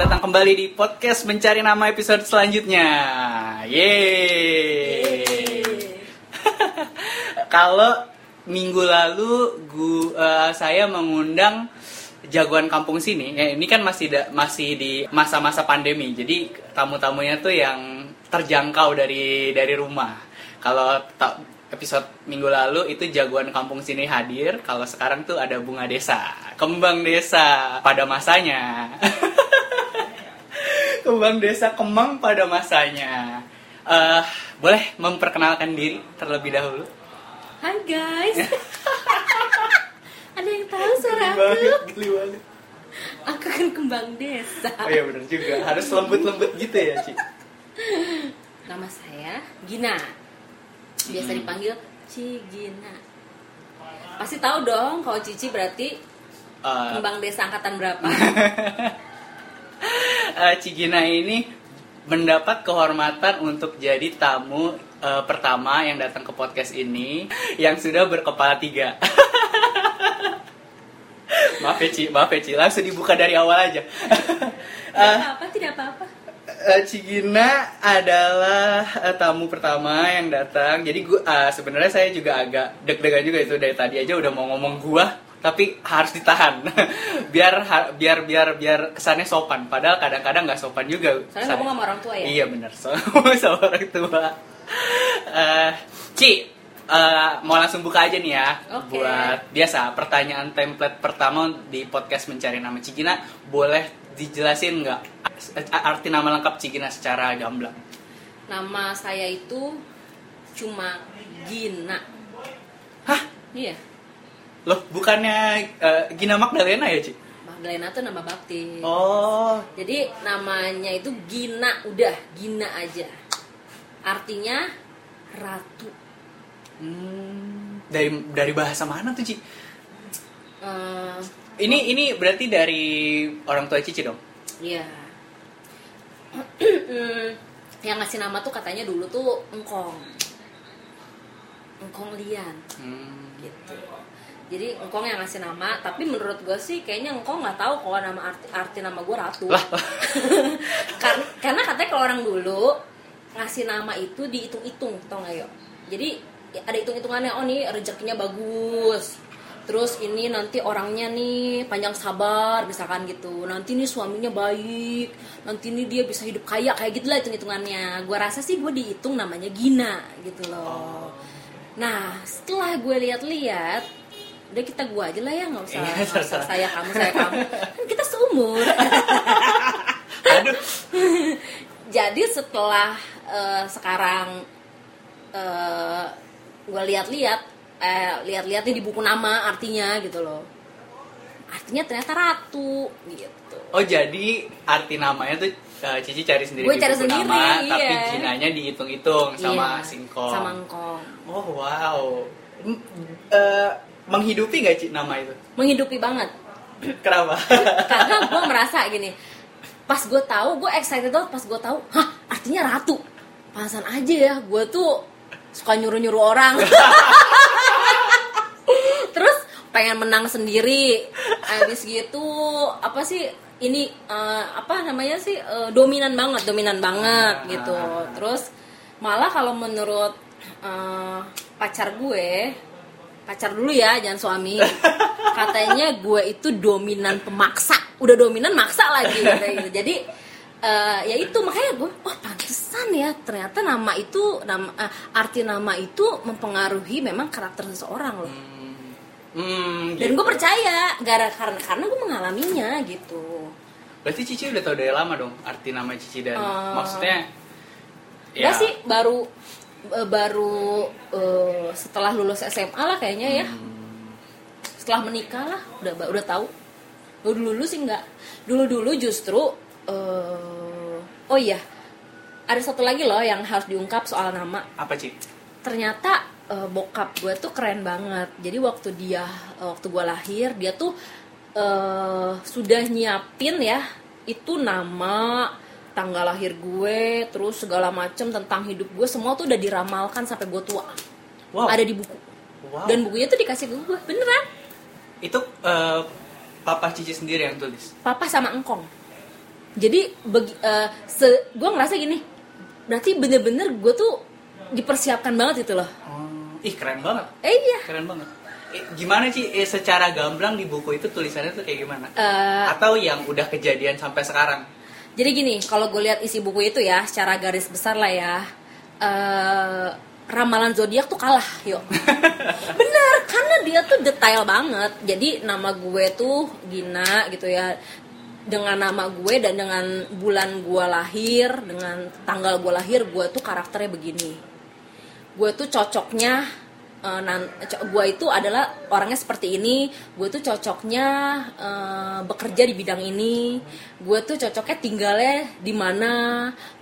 Selamat datang kembali di podcast Mencari Nama episode selanjutnya. Yeay. Kalau minggu lalu saya mengundang jagoan kampung sini. Ya, ini kan masih di masa-masa pandemi. Jadi tamu-tamunya tuh yang terjangkau dari rumah. Kalau episode minggu lalu itu jagoan kampung sini hadir. Kalau sekarang tuh ada bunga desa, kembang desa pada masanya. Kembang desa kembang pada masanya. Boleh memperkenalkan diri terlebih dahulu? Hai guys. Ada yang tahu suara aku? Aku kan kembang desa. Oh iya benar juga, harus lembut-lembut gitu ya, Ci. Nama saya Gina. Biasa dipanggil Ci Gina. Pasti tahu dong kalau Cici berarti kembang desa angkatan berapa. Ci Gina ini mendapat kehormatan untuk jadi tamu pertama yang datang ke podcast ini yang sudah berkepala tiga. Maaf ya Ci, langsung dibuka dari awal aja. Tidak apa-apa. Ci Gina adalah tamu pertama yang datang. Jadi sebenarnya saya juga agak deg-degan juga itu, dari tadi aja udah mau ngomong tapi harus ditahan. biar kesannya sopan, padahal kadang-kadang enggak sopan juga. Soalnya ngomong sama orang tua ya. Iya benar, sama orang tua. Ci, mau langsung buka aja nih ya. Okay. Buat biasa pertanyaan template pertama di podcast Mencari Nama Ci Gina, boleh dijelasin enggak arti nama lengkap Ci Gina secara gamblang? Nama saya itu cuma Gina. Hah? Iya. Loh, bukannya Gina Magdalena ya, Ci? Magdalena tuh nama baptis. Oh. Jadi namanya itu Gina, udah Gina aja. Artinya ratu. Dari bahasa mana tuh, Ci? Ini berarti dari orang tua Cici dong? Iya. Yang ngasih nama tuh katanya dulu tuh engkong Lian, gitu. Jadi engkong yang ngasih nama, tapi menurut gue sih kayaknya engkong nggak tahu kalau nama arti nama gue ratu. Karena katanya kalau orang dulu ngasih nama itu dihitung-hitung, tau nggak yo? Jadi ada hitung-hitungannya, oh nih rezekinya bagus. Terus ini nanti orangnya nih panjang sabar misalkan gitu. Nanti nih suaminya baik. Nanti nih dia bisa hidup kaya, kayak gitulah hitung-hitungannya. Gua rasa sih gua dihitung namanya Gina gitu loh. Nah, setelah gue lihat-lihat, udah kita gua aja lah ya, enggak usah saya kamu. Kan kita seumur. Aduh. Jadi setelah sekarang gua lihat-lihat nih di buku nama artinya gitu loh. Artinya ternyata ratu gitu. Oh, jadi arti namanya tuh Cici cari sendiri. Gue cari sendiri nama, iya. Tapi Ginanya dihitung-hitung sama singkong. Sama ngkong. Oh, wow. Menghidupi enggak Cici nama itu? Menghidupi banget. Kenapa? Karena gue merasa gini. Pas gue tahu, gue excited banget pas gue tahu, hah, artinya ratu. Pasan aja ya, gue tuh suka nyuruh-nyuruh orang. Terus pengen menang sendiri. Habis gitu apa sih ini dominan banget gitu. Terus malah kalau menurut pacar dulu ya, jangan suami. Katanya gue itu dominan pemaksa. Udah dominan maksa lagi gitu. Jadi ya itu makanya gue pantesan ya ternyata nama itu arti nama itu mempengaruhi memang karakter seseorang loh. Gitu. Dan gue percaya karena gue mengalaminya gitu. Berarti Cici udah tahu dari lama dong arti nama Cici dan maksudnya? Ya sih baru setelah lulus SMA lah kayaknya ya. Setelah menikah lah udah tahu. Dulu sih enggak. Dulu justru oh iya, ada satu lagi loh yang harus diungkap soal nama. Apa Ci? Ternyata bokap gue tuh keren banget. Jadi waktu gue lahir dia tuh sudah nyiapin ya itu nama, tanggal lahir gue, terus segala macem tentang hidup gue semua tuh udah diramalkan sampai gue tua. Wow. Ada di buku. Wow. Dan bukunya tuh dikasih ke gue beneran. Itu Papa Cici sendiri yang tulis. Papa sama engkong. Jadi gue ngerasa gini, berarti bener-bener gue tuh dipersiapkan banget itu loh. Ih keren banget. Iya. Keren banget. Gimana sih secara gamblang di buku itu tulisannya tuh kayak gimana? Atau yang udah kejadian sampai sekarang? Jadi gini, kalau gue lihat isi buku itu ya, secara garis besar lah ya, ramalan zodiak tuh kalah, yuk. Bener, karena dia tuh detail banget. Jadi nama gue tuh Gina gitu ya, dengan nama gue dan dengan bulan gue lahir, dengan tanggal gue lahir, gue tuh karakternya begini. Gue tuh cocoknya gue itu adalah orangnya seperti ini, gue tuh cocoknya bekerja di bidang ini, gue tuh cocoknya tinggalnya di mana,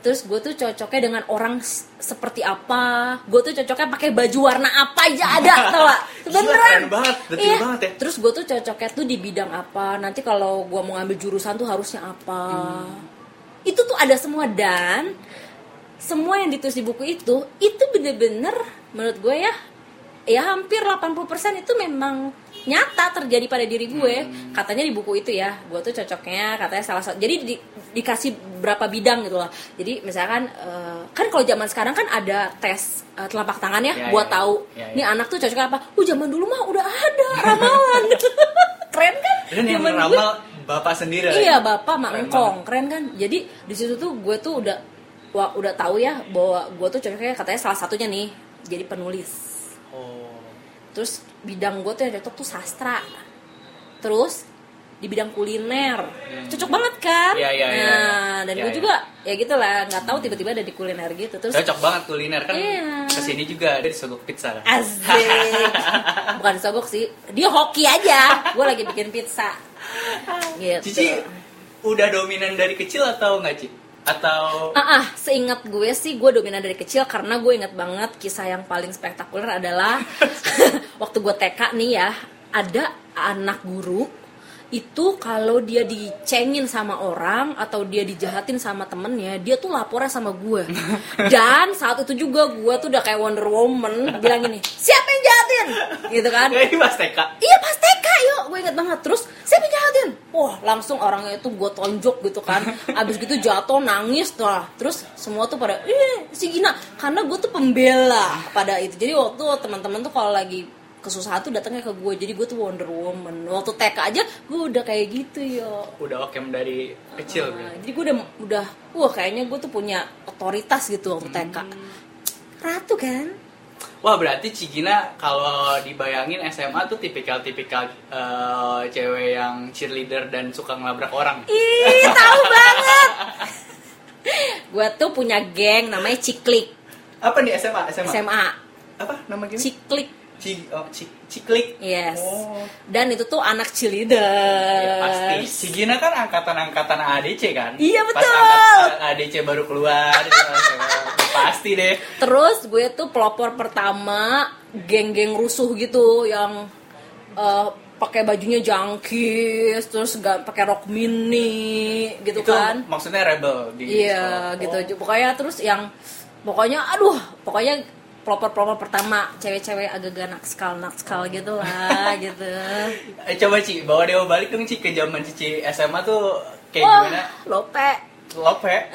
terus gue tuh cocoknya dengan orang seperti apa, gue tuh cocoknya pakai baju warna apa aja ada, tau gak? Beneran banget, betul iya. Banget ya. Terus gue tuh cocoknya tuh di bidang apa, nanti kalau gue mau ngambil jurusan tuh harusnya apa, itu tuh ada semua dan semua yang ditulis di buku itu bener-bener menurut gue ya hampir 80% itu memang nyata terjadi pada diri gue. Katanya di buku itu ya, gue tuh cocoknya katanya salah satu. Jadi dikasih berapa bidang gitu lah. Jadi misalkan kan kalau zaman sekarang kan ada tes telapak tangannya ya, buat tahu nih anak tuh cocoknya apa. Zaman dulu mah udah ada ramalan. Keren kan? Dan yang meramal bapak sendiri. Iya, bapak mak ngkong. Keren kan? Jadi di situ tuh gue tuh udah tahu ya bahwa gue tuh cocoknya katanya salah satunya nih jadi penulis. Terus bidang gue tuh yang cocok tuh sastra, terus di bidang kuliner cocok banget kan? Dan gue juga ya gitulah, nggak tahu tiba-tiba ada di kuliner gitu. Terus cocok banget kuliner kan? Kesini juga ada disogok pizza. Asik. Bukan disogok sih, dia hoki aja. Gue lagi bikin pizza. Gitu. Cici udah dominan dari kecil atau nggak Cici? Atau seingat gue sih gue dominan dari kecil karena gue ingat banget kisah yang paling spektakuler adalah waktu gue TK nih ya, ada anak guru itu kalau dia dicengin sama orang atau dia dijahatin sama temennya, dia tuh lapornya sama gue. Dan saat itu juga gue tuh udah kayak Wonder Woman, bilang gini, siapa yang jahatin? Gitu kan. Ini pas TK. Iya pas TK, yuk gue inget banget. Terus siapa yang jahatin? Wah langsung orangnya itu gue tonjok gitu kan. Abis gitu jatuh nangis tuh lah. Terus semua tuh pada si Gina. Karena gue tuh pembela pada itu. Jadi waktu teman-teman tuh kalau lagi kesusahan tuh datangnya ke gue, jadi gue tuh Wonder Woman. Waktu TK aja gue udah kayak gitu yo. Udah okem dari kecil. Jadi gue udah wah kayaknya gue tuh punya otoritas gitu waktu TK. Ratu kan? Wah berarti Ci Gina kalau dibayangin SMA tuh tipikal-tipikal cewek yang cheerleader dan suka ngelabrak orang. Ih tahu banget. Gue tuh punya geng namanya Ciklik. Apa nih SMA? Apa nama geng? Ciklik. Ciklik. Yes. Oh. Dan itu tuh anak cheerleader. Ya, pasti. Si Gina kan angkatan AADC kan? Iya betul. Pas angkatan AADC baru keluar. Pasti deh. Terus gue tuh pelopor pertama geng-geng rusuh gitu yang pakai bajunya jangkis, terus pakai rok mini gitu itu kan? Maksudnya rebel di iya sekolah. Gitu. Pokoknya pelopor pertama cewek-cewek agak nakskal gitu lah gitu. Coba Ci, bawa Dewa balik dong Ci ke zaman Cici SMA tuh kayak gimana?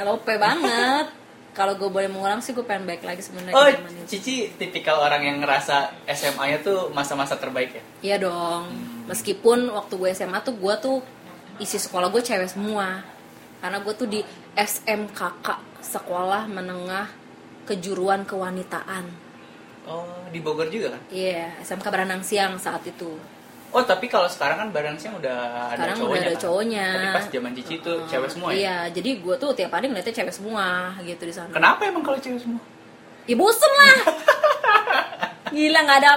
Lope banget. Kalau gue boleh mengulang sih gue pengen baik lagi sebenarnya. Oh, Cici tipikal orang yang ngerasa SMA-nya tuh masa-masa terbaik ya? Iya dong. Meskipun waktu gue SMA tuh gue tuh isi sekolah gue cewek semua. Karena gue tuh di SMKK, Sekolah Menengah Kejuruan Kewanitaan. Oh, di Bogor juga kan? Iya, SMK Baranangsiang saat itu. Oh, tapi kalau sekarang kan Baranangsiang udah sekarang ada cowoknya. Sekarang udah ada cowoknya. Kan? Tapi pas zaman Cici tuh cewek semua ya? Iya, jadi gue tuh tiap hari ngeliatnya cewek semua gitu di sana. Kenapa emang kalau cewek semua? Ya bosen lah. Gila, gak ada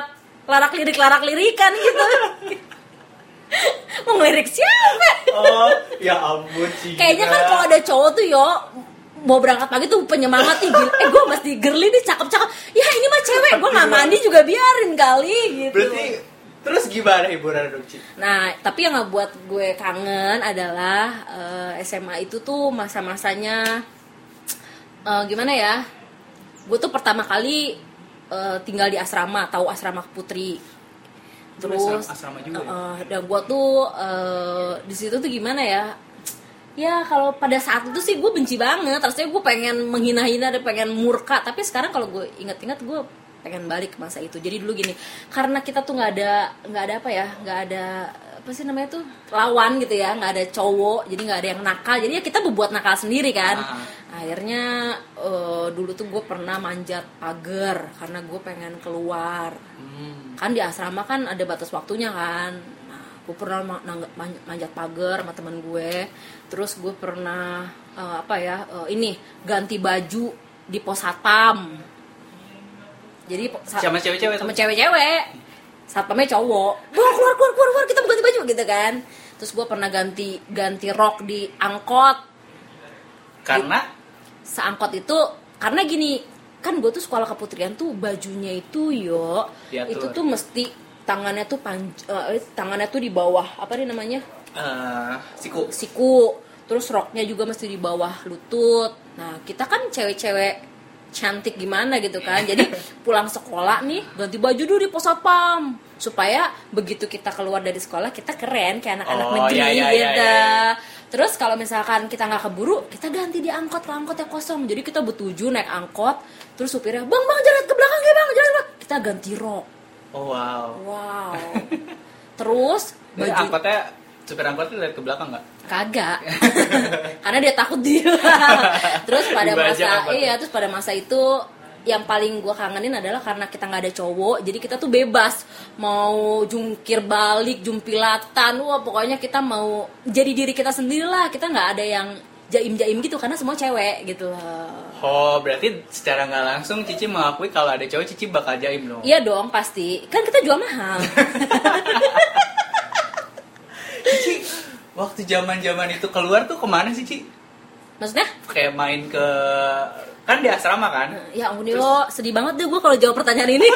larak lirikan gitu. Mau ngelirik siapa? Oh, ya ampun Cici. Kayaknya kan kalau ada cowok tuh mau berangkat pagi tuh penyemangat nih. Gue masih girly nih, cakep-cakep. Ya ini mah cewek, gue gak mandi juga biarin kali gitu. Berarti terus gimana hiburan dong Ci? Nah tapi yang ngebuat gue kangen adalah SMA itu tuh masa-masanya gimana ya. Gue tuh pertama kali tinggal di asrama, tahu asrama putri. Terus asrama juga ya? Dan gue tuh di situ tuh gimana ya, Ya kalau pada saat itu sih gue benci banget. Rasanya gue pengen menghina-hina dan pengen murka. Tapi sekarang kalau gue ingat-ingat gue pengen balik ke masa itu. Jadi dulu gini, karena kita tuh nggak ada apa ya, nggak ada apa sih namanya tuh lawan gitu ya, nggak ada cowok, jadi nggak ada yang nakal. Jadi ya kita berbuat nakal sendiri kan. Akhirnya dulu tuh gue pernah manjat pagar karena gue pengen keluar. Kan di asrama kan ada batas waktunya kan. Gue pernah manjat pagar sama teman gue. Terus gue pernah ganti baju di pos satpam. Jadi sama cewek-cewek. Sama cewek-cewek. Satpamnya cowok. Keluar, kita mau ganti baju gitu kan. Terus gue pernah ganti rok di angkot. Karena seangkot itu karena gini, kan gue tuh sekolah keputrian tuh bajunya itu yo diatur. Itu tuh mesti tangannya tuh tangannya tuh di bawah apa nih namanya siku, terus roknya juga mesti di bawah lutut. Nah kita kan cewek-cewek cantik gimana gitu kan, jadi pulang sekolah nih ganti baju dulu di pos satpam supaya begitu kita keluar dari sekolah kita keren kayak anak-anak negeri gitu. Terus kalau misalkan kita nggak keburu, kita ganti di angkot ke angkot yang kosong. Jadi kita bertujuh naik angkot, terus supirnya bang jalan ke belakang ya bang, kita ganti rok. Oh, wow. Terus baju angkotnya, supir angkotnya lihat ke belakang nggak? Kagak. Karena dia takut dia. Terus pada masa itu yang paling gue kangenin adalah karena kita nggak ada cowok, jadi kita tuh bebas mau jungkir balik, jumpilatan, wah pokoknya kita mau jadi diri kita sendirilah. Kita nggak ada yang jaim-jaim gitu karena semua cewek gitu loh. Oh, berarti secara nggak langsung Cici mengakui kalau ada cowok Cici bakal jaim dong. Iya dong, pasti. Kan kita jual mahal. Cici, waktu zaman-zaman itu keluar tuh kemana sih, Cici? Maksudnya? Kayak main ke... Kan di asrama kan? Ya ampun lo, sedih banget deh gue kalau jawab pertanyaan ini.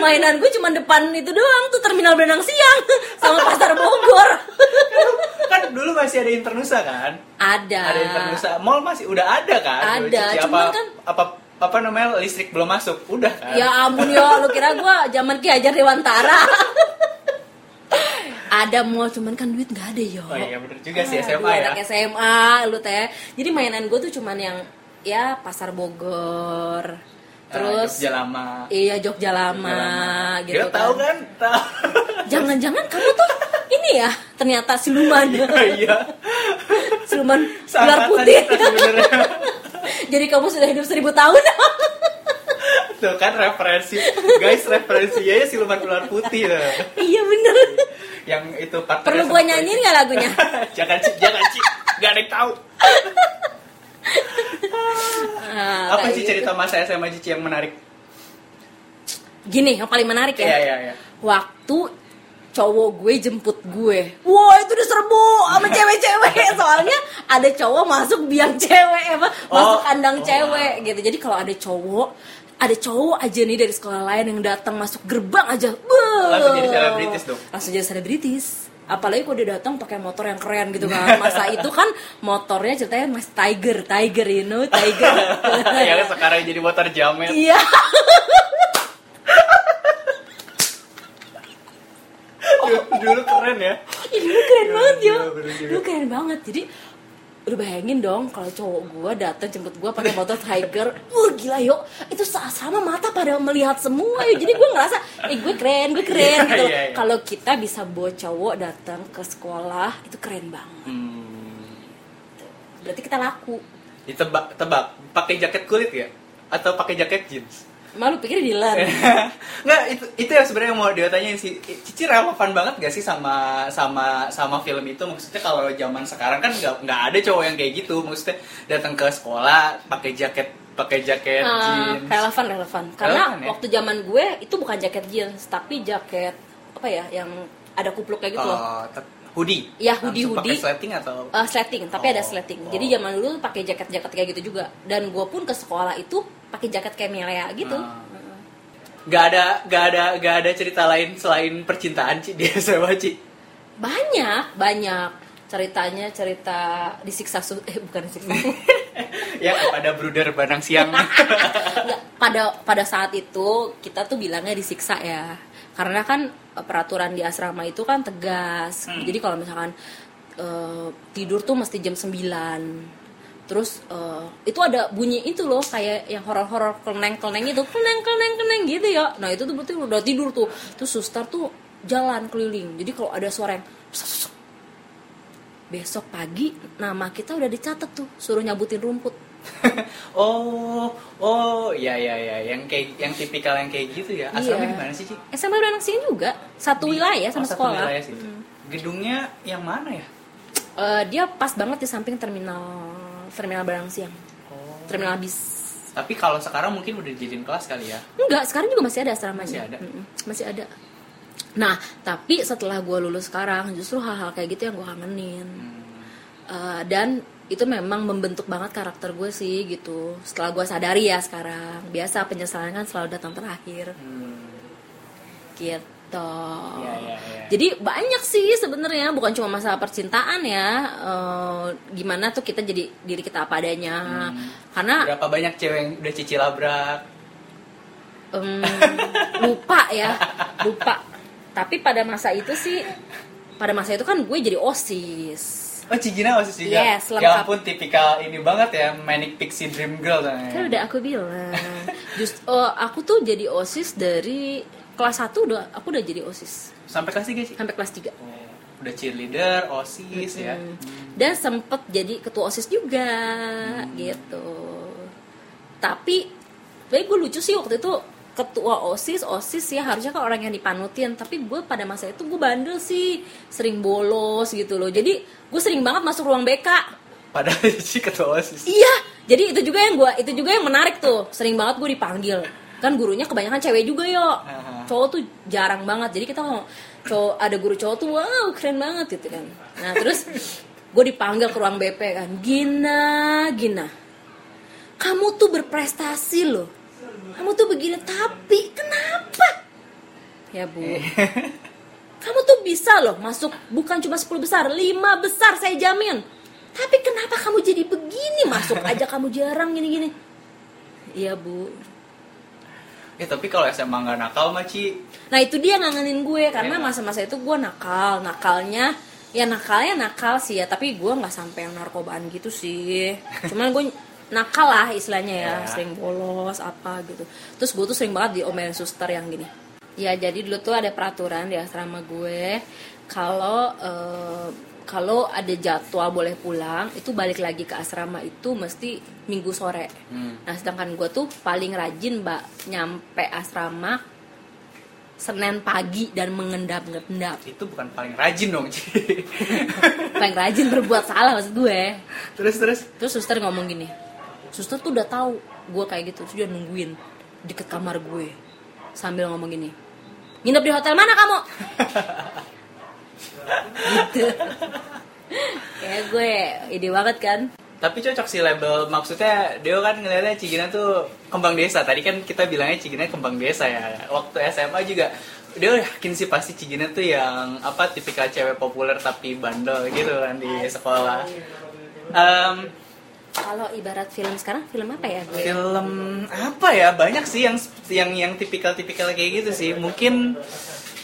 Mainan gue cuma depan itu doang tuh, Terminal Baranangsiang sama Pasar Bogor. Kan dulu masih ada Internusa kan? Ada Internusa, mall masih udah ada kan? Ada, cuma kan apa namanya, listrik belum masuk, udah kan? Ya ampun yo, lu kira gue zaman Ki Hajar Dewantara? Ada mall, cuman kan duit nggak ada yo. Oh iya bener juga sih, SMA ya. Anak SMA lu teh. Jadi mainan gue tuh cuman yang ya Pasar Bogor, terus Jogja Lama. Gitu kan. Tahu kan? Jangan-jangan kamu tuh ini ya ternyata siluman. Iya. Siluman ular putih. Jadi kamu sudah hidup 1000 tahun. Tuh kan referensi. Guys, referensinya ya siluman ular putih. Iya bener. Yang itu perlu gue nyanyiin nggak lagunya? Jangan, Cik. Gak ada yang tahu. Apa sih cerita masa SMA Cici yang menarik? Gini, yang paling menarik ya. Iya. Waktu cowok gue jemput gue. Wah, itu diserbu sama cewek-cewek. Soalnya ada cowok masuk biang cewek, masuk kandang cewek gitu. Jadi kalau ada cowok aja nih dari sekolah lain yang datang masuk gerbang aja. Langsung jadi selebritis dong. Apalagi kalau dia datang pakai motor yang keren gitu kan. Masa itu kan motornya ceritanya Mas Tiger, you know, Tiger. Ya kan sekarang jadi motor jamet. Iya. Dulu keren ya. Dulu keren banget. Jadi udah bayangin dong kalau cowok gue datang jemput gue pakai motor Tiger, gila yuk, itu sama mata pada melihat semua yuk. Jadi gue ngerasa, gue keren gitu. Yeah. Kalau kita bisa bawa cowok datang ke sekolah itu keren banget. Berarti kita laku. Tebak, pakai jaket kulit ya? Atau pakai jaket jeans? Malu pikir dilan. Nggak, itu yang sebenarnya mau dia tanyain sih. Cici relevan banget gak sih sama film itu? Maksudnya kalau zaman sekarang kan nggak ada cowok yang kayak gitu. Maksudnya datang ke sekolah pakai jaket jeans. Relevan. Karena waktu zaman gue itu bukan jaket jeans, tapi jaket apa ya yang ada kupluknya gitu loh. Hoodie. Ya hoodie. Pakai sleting atau? Sleting, tapi ada sleting. Jadi zaman dulu pakai jaket kayak gitu juga. Dan gue pun ke sekolah itu pakai jaket kayak Milea gitu. Gak ada cerita lain selain percintaan Ci di SMA Ci. Banyak ceritanya, cerita bukan disiksa. Ya kepada Bruder Baranangsiang. pada saat itu kita tuh bilangnya disiksa ya. Karena kan peraturan di asrama itu kan tegas. Jadi kalau misalkan tidur tuh mesti jam 9. Terus itu ada bunyi itu loh, kayak yang horor-horor keleng-keleng itu, keleng-keleng gitu ya. Nah itu tuh berarti udah tidur tuh. Terus suster tuh jalan keliling. Jadi kalau ada suara yang besok pagi, nama kita udah dicatat tuh, suruh nyabutin rumput. oh ya yang tipikal yang kayak gitu ya. Asrama di mana sih, Ci? SMA Baranangsiang juga, satu wilayah sama sekolah. Wilayah sih. Gedungnya yang mana ya? Dia pas banget di samping terminal Baranangsiang. Oh. Terminal bis. Tapi kalau sekarang mungkin udah dijadiin kelas kali ya? Enggak, sekarang juga masih ada asramanya. Masih ada. Nah, tapi setelah gue lulus sekarang justru hal-hal kayak gitu yang gue kangenin. Dan itu memang membentuk banget karakter gue sih gitu. Setelah gue sadari ya sekarang. Biasa penyesalan kan selalu datang terakhir. Gitu. Yeah. Jadi banyak sih sebenarnya, bukan cuma masalah percintaan ya. Gimana tuh kita jadi diri kita apa adanya. Karena berapa banyak cewek yang udah Cici labrak? Lupa. Tapi pada masa itu kan gue jadi OSIS. Oh, Gina OSIS juga? Yes, lengkap. Ya ampun, tipikal ini banget ya, manic pixie dream girl. Kan udah aku bilang. Aku tuh jadi OSIS dari kelas 1 aku udah jadi OSIS. Sampai kelas 3 sih? Sampai kelas 3. Udah cheerleader, OSIS ya. Dan sempet jadi ketua OSIS juga gitu. Tapi gue lucu sih waktu itu. Ketua OSIS ya harusnya kan orang yang dipanutin, tapi gue pada masa itu gue bandel sih, sering bolos gitu loh. Jadi gue sering banget masuk ruang BK padahal sih ketua OSIS. Iya, jadi itu juga yang menarik tuh, sering banget gue dipanggil. Kan gurunya kebanyakan cewek juga yo, cowok tuh jarang banget. Jadi kita cowok, ada guru cowok tuh wow keren banget gitu kan. Nah terus gue dipanggil ke ruang BP kan, Gina, kamu tuh berprestasi loh, kamu tuh begini, tapi kenapa? Ya Bu, kamu tuh bisa loh masuk bukan cuma 10 besar, 5 besar saya jamin. Tapi kenapa kamu jadi begini? Masuk aja kamu jarang gini-gini. Iya Bu. Ya tapi kalau SMA gak nakal mah, Ci. Nah itu dia ngangenin gue, karena masa-masa itu gue nakal. Nakalnya nakal sih ya, tapi gue gak sampai yang narkobaan gitu sih. Cuman gue nakal lah istilahnya ya, sering bolos apa gitu. Terus gue tuh sering banget diomelin suster yang gini. Ya jadi dulu tuh ada peraturan di asrama gue, kalau ada jadwal boleh pulang, itu balik lagi ke asrama itu mesti minggu sore. Nah sedangkan gue tuh paling rajin nyampe asrama Senin pagi dan mengendap-ngendap. Itu bukan paling rajin dong, Ci. Paling rajin berbuat salah maksud gue. Terus suster ngomong gini. Suster tuh udah tahu gue kayak gitu, sudah nungguin deket kamar gue sambil ngomong gini, nginep di hotel mana kamu? Gitu. Kayak gue ide banget kan. Tapi cocok sih label, maksudnya Deo kan ngeliatnya Ci Gina tuh kembang desa. Tadi kan kita bilangnya Ci Gina kembang desa ya. Waktu SMA juga Deo yakin sih pasti Ci Gina tuh yang tipikal cewek populer tapi bandel gitu kan di sekolah. Kalau ibarat film sekarang, film apa ya? Film apa ya? Banyak sih yang tipikal-tipikal kayak gitu sih. Mungkin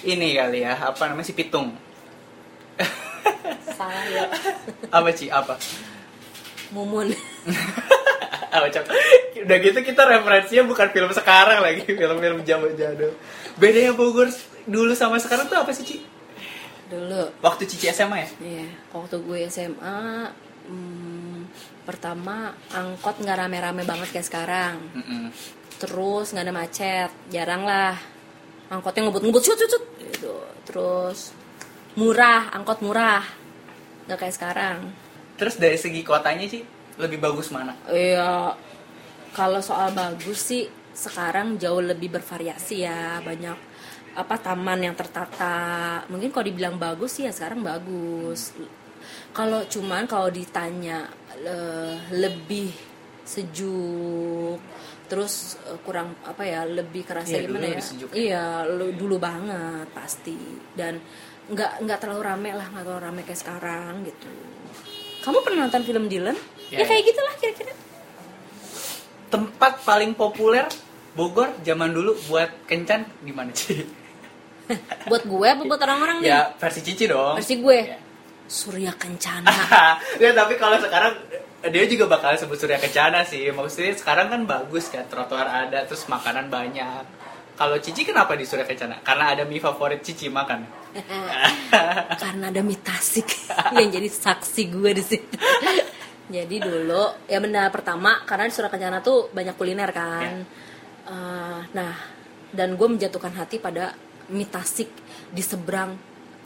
ini kali ya, si Pitung. Salah ya. Apa Ci? Apa? Mumun. Udah gitu kita referensinya bukan film sekarang lagi, film-film zaman jadul. Bedanya Bogor dulu sama sekarang tuh apa sih, Ci? Dulu. Waktu Cici SMA ya? Iya, waktu gue SMA. Pertama, angkot nggak rame-rame banget kayak sekarang. Terus nggak ada macet, jarang lah. Angkotnya ngebut-ngebut, cut gitu. Terus murah, angkot murah, nggak kayak sekarang. Terus dari segi kotanya sih lebih bagus mana? Iya, kalau soal bagus sih sekarang jauh lebih bervariasi ya, banyak taman yang tertata. Mungkin kalau dibilang bagus sih ya sekarang bagus. Kalau kalau ditanya lebih sejuk, terus kurang lebih kerasa gimana ya? Iya, dulu banget pasti, dan nggak terlalu rame lah, nggak terlalu rame kayak sekarang gitu. Kamu pernah nonton film Dylan? Ya kayak gitulah kira-kira. Tempat paling populer Bogor zaman dulu buat kencan di mana sih? Buat gue apa buat orang-orang nih? Ya versi Cici dong. Versi gue. Surya Kencana. Ya tapi kalau sekarang dia juga bakal sebut Surya Kencana sih. Maksudnya sekarang kan bagus kan, trotoar ada, terus makanan banyak. Kalau Cici kenapa di Surya Kencana? Karena ada mie favorit Cici makan. Karena ada mie Tasik yang jadi saksi gue di situ. Jadi dulu ya benar, pertama karena di Surya Kencana tuh banyak kuliner kan. Ya. Nah, dan gue menjatuhkan hati pada mie Tasik di seberang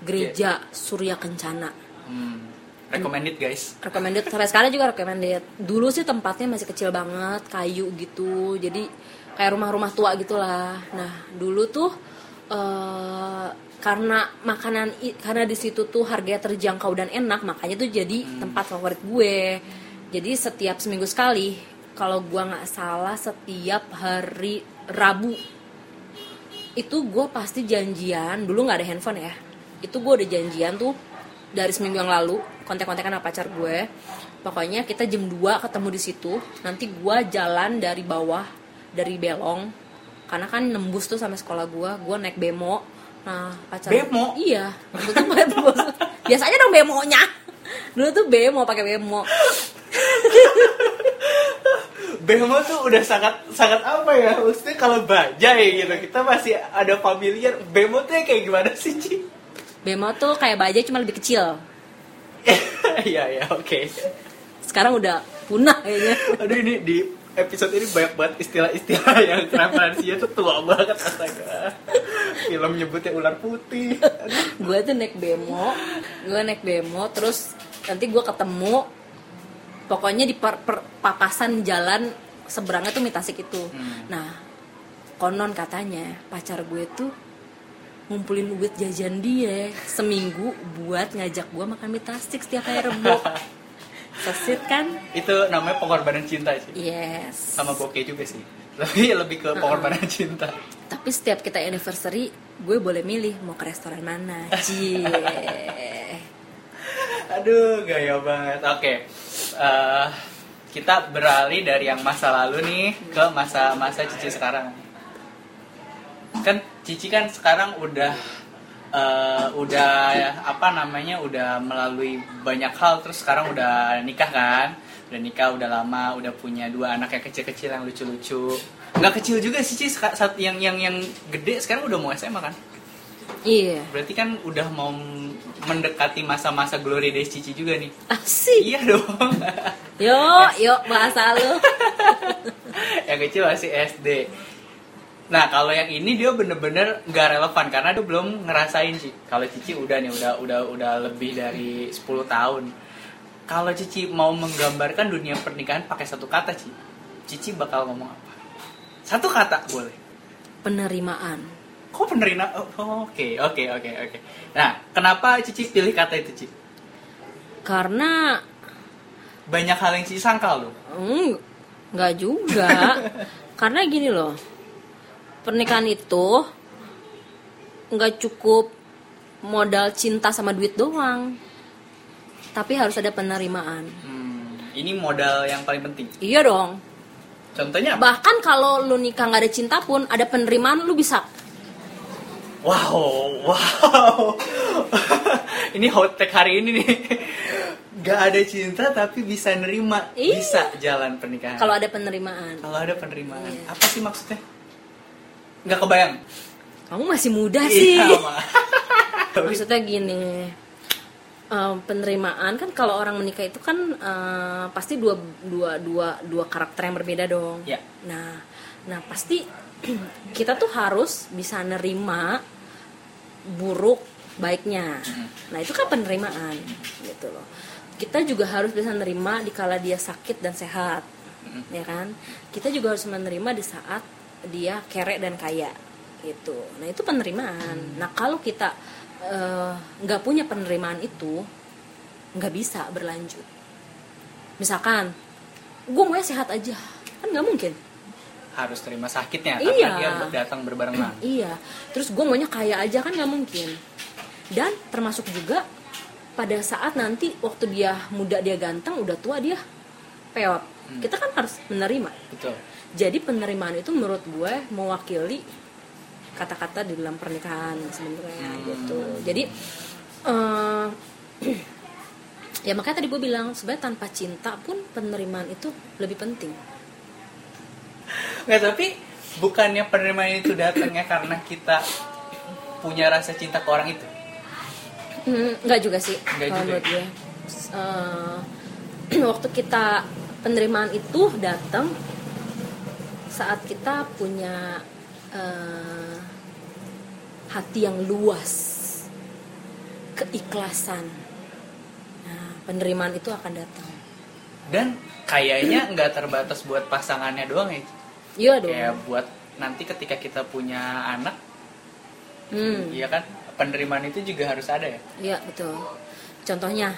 gereja Surya Kencana. Recommended guys. Recommended, sampai sekarang juga recommended. Dulu sih tempatnya masih kecil banget, kayu gitu. Jadi kayak rumah-rumah tua gitulah. Nah, dulu tuh karena makanan karena di situ tuh harganya terjangkau dan enak, makanya tuh jadi tempat favorit gue. Jadi setiap seminggu sekali, kalau gue enggak salah setiap hari Rabu itu gue pasti janjian, dulu enggak ada handphone ya. Itu gue udah janjian tuh dari seminggu yang lalu, kontak-kontakan sama pacar gue. Pokoknya kita jam 2 ketemu di situ. Nanti gue jalan dari bawah, dari Belong, karena kan nembus tuh sama sekolah gue naik bemo. Nah, pacar bemo? Iya. Dulu tuh biasanya dong bemonya. Dulu tuh bemo, pakai bemo. Bemo tuh udah sangat apa ya? Maksudnya kalau bajai gitu, kita masih ada familiar. Bemo tuh kayak gimana sih, Ci? Bemo tuh kayak bajaj cuma lebih kecil. Iya, oke. Sekarang udah punah kayaknya. Aduh, ini di episode ini banyak banget istilah-istilah yang referensinya tuh tua banget. Astaga. Film nyebutnya ular putih. Gue tuh naik bemo. Terus nanti gue ketemu. Pokoknya di papasan jalan seberangnya tuh mie Tasik itu. Nah, konon katanya pacar gue tuh ngumpulin duit jajan dia seminggu buat ngajak gue makan mie Tasik setiap hari Rebo. Sesit kan? Itu namanya pengorbanan cinta sih. Yes. Sama bokeh juga sih. Lebih ke pengorbanan cinta. Tapi setiap kita anniversary, gue boleh milih mau ke restoran mana. Cie. Aduh, gaya banget. Oke. Kita beralih dari yang masa lalu nih ke masa-masa Cici sekarang. Kan Cici kan sekarang udah melalui banyak hal, terus sekarang udah nikah kan, udah lama, udah punya 2 anak yang kecil-kecil yang lucu-lucu. Nggak kecil juga sih Cici, yang gede sekarang udah mau SMA kan? Iya. Berarti kan udah mau mendekati masa-masa glory days Cici juga nih. Asik. Iya dong. Yuk bahasa lu. Yang kecil masih SD. Nah, kalau yang ini dia bener-bener nggak relevan karena dia belum ngerasain sih. Kalau Cici udah lebih dari 10 tahun. Kalau Cici mau menggambarkan dunia pernikahan pakai satu kata, Cici bakal ngomong apa? Satu kata boleh. Penerimaan. Kok penerimaan? Oke. Nah, kenapa Cici pilih kata itu, Cici? Karena banyak hal yang Cici sangkal loh. Nggak juga. Karena gini loh. Pernikahan itu nggak cukup modal cinta sama duit doang, tapi harus ada penerimaan. Ini modal yang paling penting. Iya dong. Contohnya? Bahkan kalau lu nikah nggak ada cinta pun, ada penerimaan lu bisa. Wow. Ini hot take hari ini nih. Nggak ada cinta tapi bisa nerima, iya. Bisa jalan pernikahan. Kalau ada penerimaan. Iya. Apa sih maksudnya? Nggak kebayang. Kamu masih muda sih. Iya, maksudnya gini, penerimaan kan kalau orang menikah itu kan pasti dua karakter yang berbeda dong. Yeah. Nah pasti kita tuh harus bisa nerima buruk baiknya. Nah itu kan penerimaan gitu loh. Kita juga harus bisa nerima dikala dia sakit dan sehat, ya kan? Kita juga harus menerima di saat dia kere dan kaya gitu. Nah itu penerimaan. Nah kalau kita gak punya penerimaan itu, gak bisa berlanjut. Misalkan gue mau sehat aja, kan gak mungkin. Harus terima sakitnya. Iya. Karena dia datang berbarengan. Iya. Terus gue maunya kaya aja, kan gak mungkin. Dan termasuk juga pada saat nanti waktu dia muda dia ganteng, udah tua dia peot. Kita kan harus menerima. Betul. Jadi penerimaan itu menurut gue mewakili kata-kata di dalam pernikahan sebenarnya gitu. Jadi Ya makanya tadi gue bilang sebenarnya tanpa cinta pun penerimaan itu lebih penting. Nggak, tapi bukannya penerimaan itu datangnya karena kita punya rasa cinta ke orang itu? Nggak juga sih. Kalau buat gue waktu kita penerimaan itu datang saat kita punya hati yang luas, keikhlasan. Nah, penerimaan itu akan datang. Dan kayaknya nggak terbatas buat pasangannya doang ya? Iya dong. Kayak buat nanti ketika kita punya anak, iya kan? Penerimaan itu juga harus ada ya? Iya betul. Contohnya,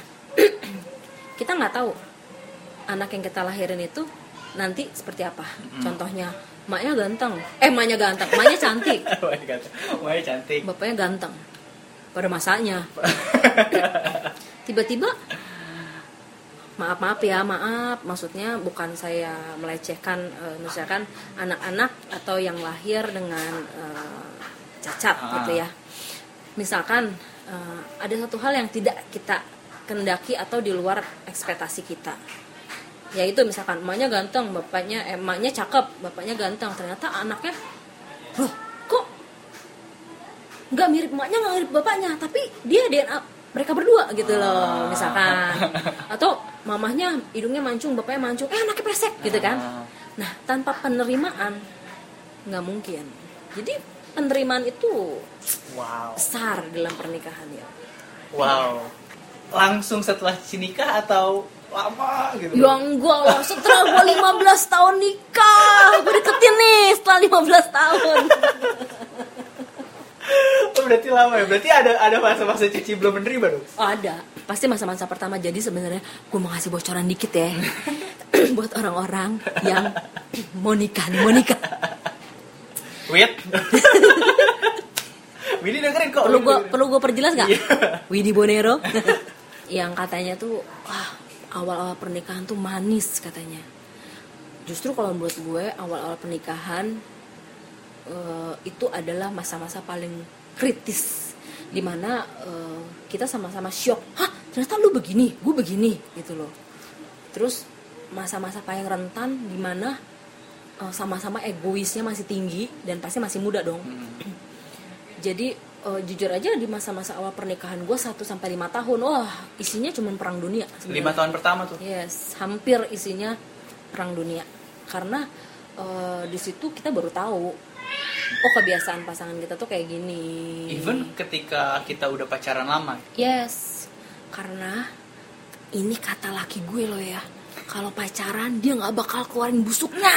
kita nggak tahu anak yang kita lahirin itu nanti seperti apa. Contohnya, maknya cantik. Maknya cantik. Bapaknya ganteng. Pada masanya. Tiba-tiba, maaf, maksudnya bukan saya melecehkan, misalkan anak-anak atau yang lahir dengan cacat gitu ya. Misalkan ada satu hal yang tidak kita kendaki atau di luar ekspektasi kita. Yaitu misalkan emaknya ganteng, emaknya cakep, bapaknya ganteng. Ternyata anaknya, nggak mirip emaknya, nggak mirip bapaknya, tapi dia DNA mereka berdua gitu loh misalkan. Atau mamahnya hidungnya mancung, bapaknya mancung, anaknya pesek gitu kan. Nah tanpa penerimaan nggak mungkin. Jadi penerimaan itu besar dalam pernikahan ya. Langsung setelah nikah atau lama gitu? Ya enggak lah, setelah gue 15 tahun nikah gue deketin nih setelah 15 tahun. Berarti lama ya, berarti ada masa-masa cici belum menerima dong? Oh ada, pasti masa-masa pertama. Jadi sebenarnya gue mau ngasih bocoran dikit ya buat orang-orang yang mau nikah. Wait, Widi dengerin kok. Perlu gue perjelas nggak? Widi Bonero yang katanya tuh awal-awal pernikahan tuh manis katanya. Justru kalau menurut gue awal-awal pernikahan itu adalah masa-masa paling kritis, dimana kita sama-sama syok. Ternyata lu begini, gue begini gitu loh. Terus masa-masa paling rentan dimana sama-sama egoisnya masih tinggi dan pasti masih muda dong. Jadi jujur aja di masa-masa awal pernikahan gue 1-5 tahun, isinya cuma perang dunia sebenarnya. 5 tahun pertama tuh? Yes, hampir isinya perang dunia. Karena di situ kita baru tahu kebiasaan pasangan kita tuh kayak gini. Even ketika kita udah pacaran lama. Yes. Karena ini kata laki gue loh ya, kalau pacaran dia gak bakal keluarin busuknya.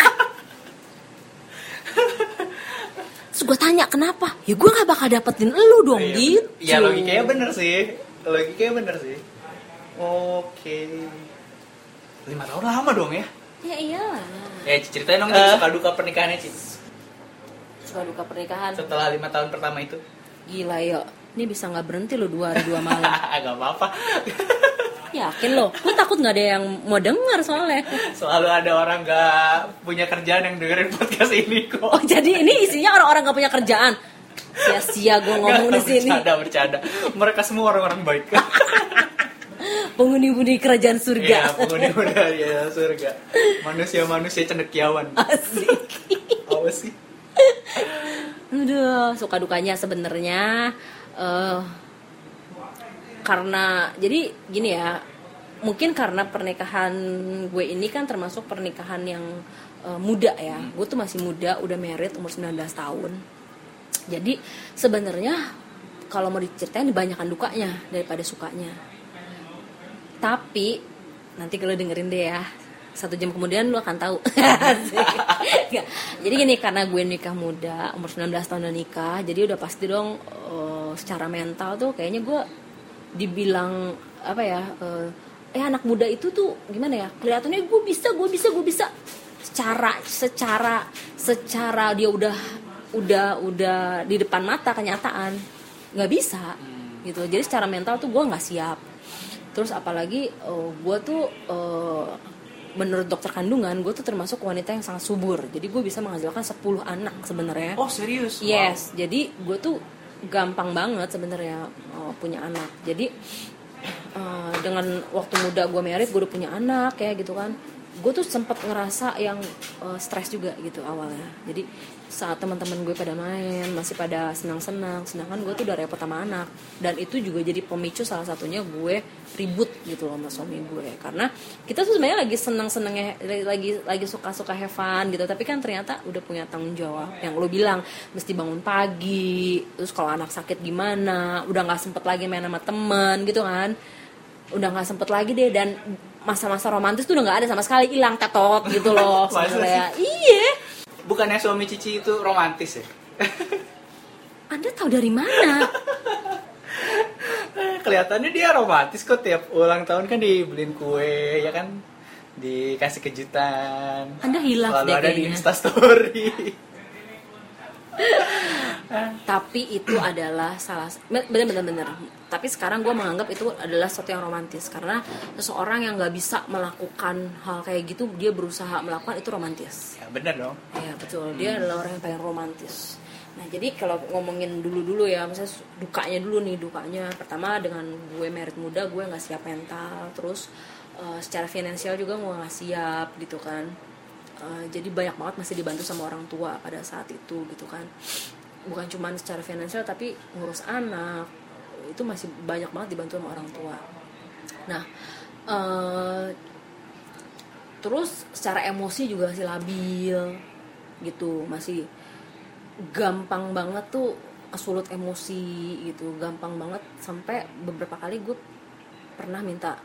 Terus gue tanya kenapa? Ya gue gak bakal dapetin elu dong gitu. Ya logikanya bener sih. Oke. 5 tahun lama dong ya? Ya iyalah. Ya ceritain dong suka duka pernikahannya, Ci. Suka-duka pernikahan setelah 5 tahun pertama itu. Gila ya, ini bisa gak berhenti lo 2 hari 2 malam. Gak apa-apa. Yakin lo, gue takut gak ada yang mau denger soalnya. Selalu ada orang gak punya kerjaan yang dengerin podcast ini kok. Oh jadi ini isinya orang-orang gak punya kerjaan. Sia-sia gue ngomong di sini. Bercanda. Mereka semua orang-orang baik. Penghuni-huni kerajaan surga. Iya, penghuni-huni kerajaan surga. Manusia-manusia cendekiawan. Asik. Apa sih? Aduh, suka dukanya sebenarnya karena jadi gini ya, mungkin karena pernikahan gue ini kan termasuk pernikahan yang muda ya. Gue tuh masih muda, udah married umur 19 tahun. Jadi sebenarnya kalau mau diceritain banyakan dukanya daripada sukanya. Tapi nanti kalau dengerin deh ya, 1 jam kemudian lu akan tahu. Jadi gini, karena gue nikah muda, umur 19 tahun udah nikah, jadi udah pasti dong secara mental tuh kayaknya gue dibilang apa ya, anak muda itu tuh gimana ya, kelihatannya gue bisa. Secara dia udah di depan mata kenyataan nggak bisa gitu. Jadi secara mental tuh gue nggak siap. Terus apalagi gue tuh menurut dokter kandungan, gue tuh termasuk wanita yang sangat subur. Jadi gue bisa menghasilkan 10 anak sebenarnya. Oh serius? Yes, wow. Jadi gue tuh gampang banget sebenarnya punya anak. Jadi dengan waktu muda gue married, gue udah punya anak ya gitu kan. Gue tuh sempat ngerasa yang stres juga gitu awalnya. Jadi saat teman-teman gue pada main masih pada senang-senang, sedangkan gue tuh udah repot sama anak. Dan itu juga jadi pemicu salah satunya gue ribut gitu loh sama suami gue. Karena kita tuh sebenarnya lagi senang-senangnya, lagi suka-suka have fun gitu. Tapi kan ternyata udah punya tanggung jawab yang lo bilang mesti bangun pagi. Terus kalau anak sakit gimana? Udah nggak sempet lagi main sama temen gitu kan? Udah nggak sempet lagi deh. Dan masa-masa romantis tuh udah nggak ada sama sekali, hilang tetot gitu loh. Soalnya iya, bukannya suami Cici itu romantis ya? Anda tahu dari mana? Kelihatannya dia romantis kok, tiap ulang tahun kan dibeliin kue ya kan, dikasih kejutan. Anda hilaf deh ada kayaknya di Instastory. Tapi itu adalah salah, bener-bener. Tapi sekarang gue menganggap itu adalah sesuatu yang romantis, karena seseorang yang nggak bisa melakukan hal kayak gitu, dia berusaha melakukan, itu romantis. Ya bener dong. Ya betul, dia adalah orang yang paling romantis. Nah jadi kalau ngomongin dulu ya, misalnya dukanya dulu nih, dukanya pertama dengan gue married muda, gue nggak siap mental, terus secara finansial juga gue nggak siap gitu kan. Jadi banyak banget masih dibantu sama orang tua pada saat itu gitu kan. Bukan cuma secara finansial, tapi ngurus anak itu masih banyak banget dibantu sama orang tua. Nah, terus secara emosi juga masih labil gitu, masih gampang banget tuh sulut emosi gitu, gampang banget. Sampai beberapa kali gue pernah minta,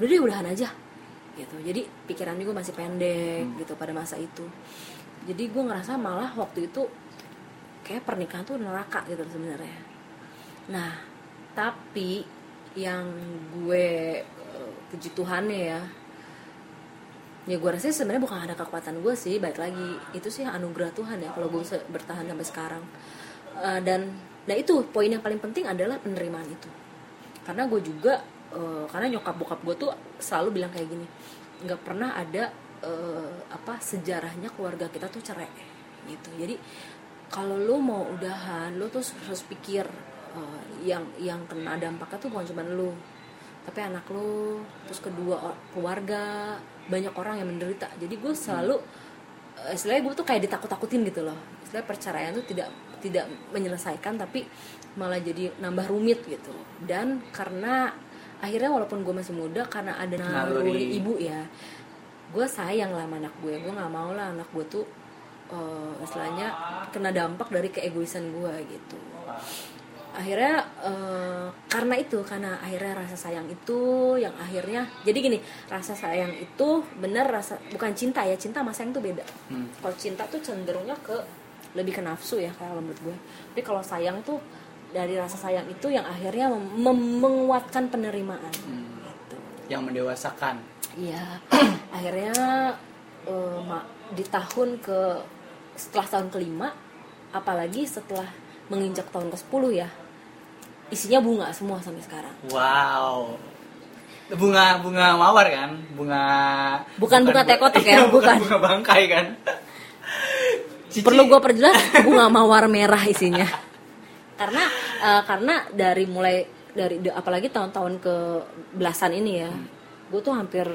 udah deh udahan aja gitu. Jadi pikiran gue masih pendek gitu pada masa itu. Jadi gue ngerasa malah waktu itu kayak pernikahan tuh neraka gitu sebenarnya. Nah, tapi yang gue puji Tuhannya ya gue rasanya sebenarnya bukan ada kekuatan gue sih, balik lagi itu sih anugerah Tuhan ya kalau gue bisa bertahan sampai sekarang. Dan nah itu poin yang paling penting adalah penerimaan itu. Karena gue juga karena nyokap bokap gue tuh selalu bilang kayak gini, nggak pernah ada sejarahnya keluarga kita tuh cerai gitu. Jadi kalau lo mau udahan, lo tuh harus pikir yang kena dampaknya tuh bukan cuma lo, tapi anak lo, terus kedua keluarga, banyak orang yang menderita. Jadi gue selalu, istilahnya gue tuh kayak ditakut-takutin gitu loh. Istilahnya perceraian tuh tidak menyelesaikan, tapi malah jadi nambah rumit gitu. Dan karena akhirnya walaupun gue masih muda, karena ada naluri ibu ya, gue sayang lah sama anak gue. Gue nggak mau lah anak gue tuh istilahnya kena dampak dari keegoisan gue gitu. Akhirnya karena itu, karena akhirnya rasa sayang itu yang akhirnya jadi gini, rasa sayang itu bener rasa, bukan cinta ya, cinta sama sayang tuh beda. Kalau cinta tuh cenderungnya ke lebih ke nafsu ya kayak menurut gue, tapi kalau sayang tuh dari rasa sayang itu yang akhirnya menguatkan penerimaan gitu. Yang mendewasakan iya. Akhirnya di tahun ke setelah tahun ke-5, apalagi setelah menginjak tahun ke-10 ya, isinya bunga semua sampai sekarang. Wow, bunga mawar kan, bukan bunga tekotek ya, bukan bunga bangkai kan. Cici. Perlu gue perjelas, bunga mawar merah isinya. Karena dari mulai apalagi tahun-tahun ke belasan ini ya, gue tuh hampir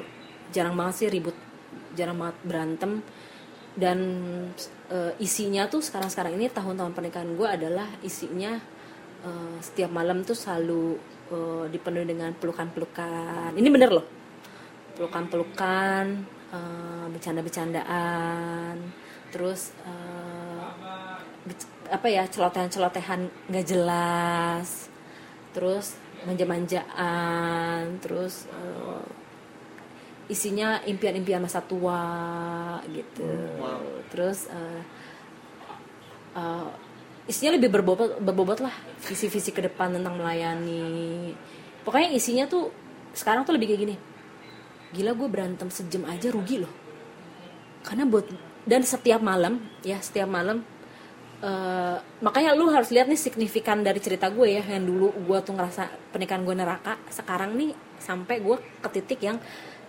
jarang banget sih ribut, jarang banget berantem. Dan isinya tuh sekarang-sekarang ini tahun-tahun pernikahan gue adalah isinya setiap malam tuh selalu dipenuhi dengan pelukan-pelukan. Ini bener loh, pelukan-pelukan, bercanda-bercandaan, terus celotehan-celotehan nggak jelas, terus manja-manjaan, terus isinya impian-impian masa tua gitu. Wow. Terus isinya lebih berbobot lah, visi-visi ke depan tentang melayani. Pokoknya isinya tuh sekarang tuh lebih kayak gini, gila gue berantem sejam aja rugi loh. Karena dan setiap malam makanya lu harus lihat nih signifikan dari cerita gue ya, yang dulu gue tuh ngerasa pernikahan gue neraka, sekarang nih sampai gue ke titik yang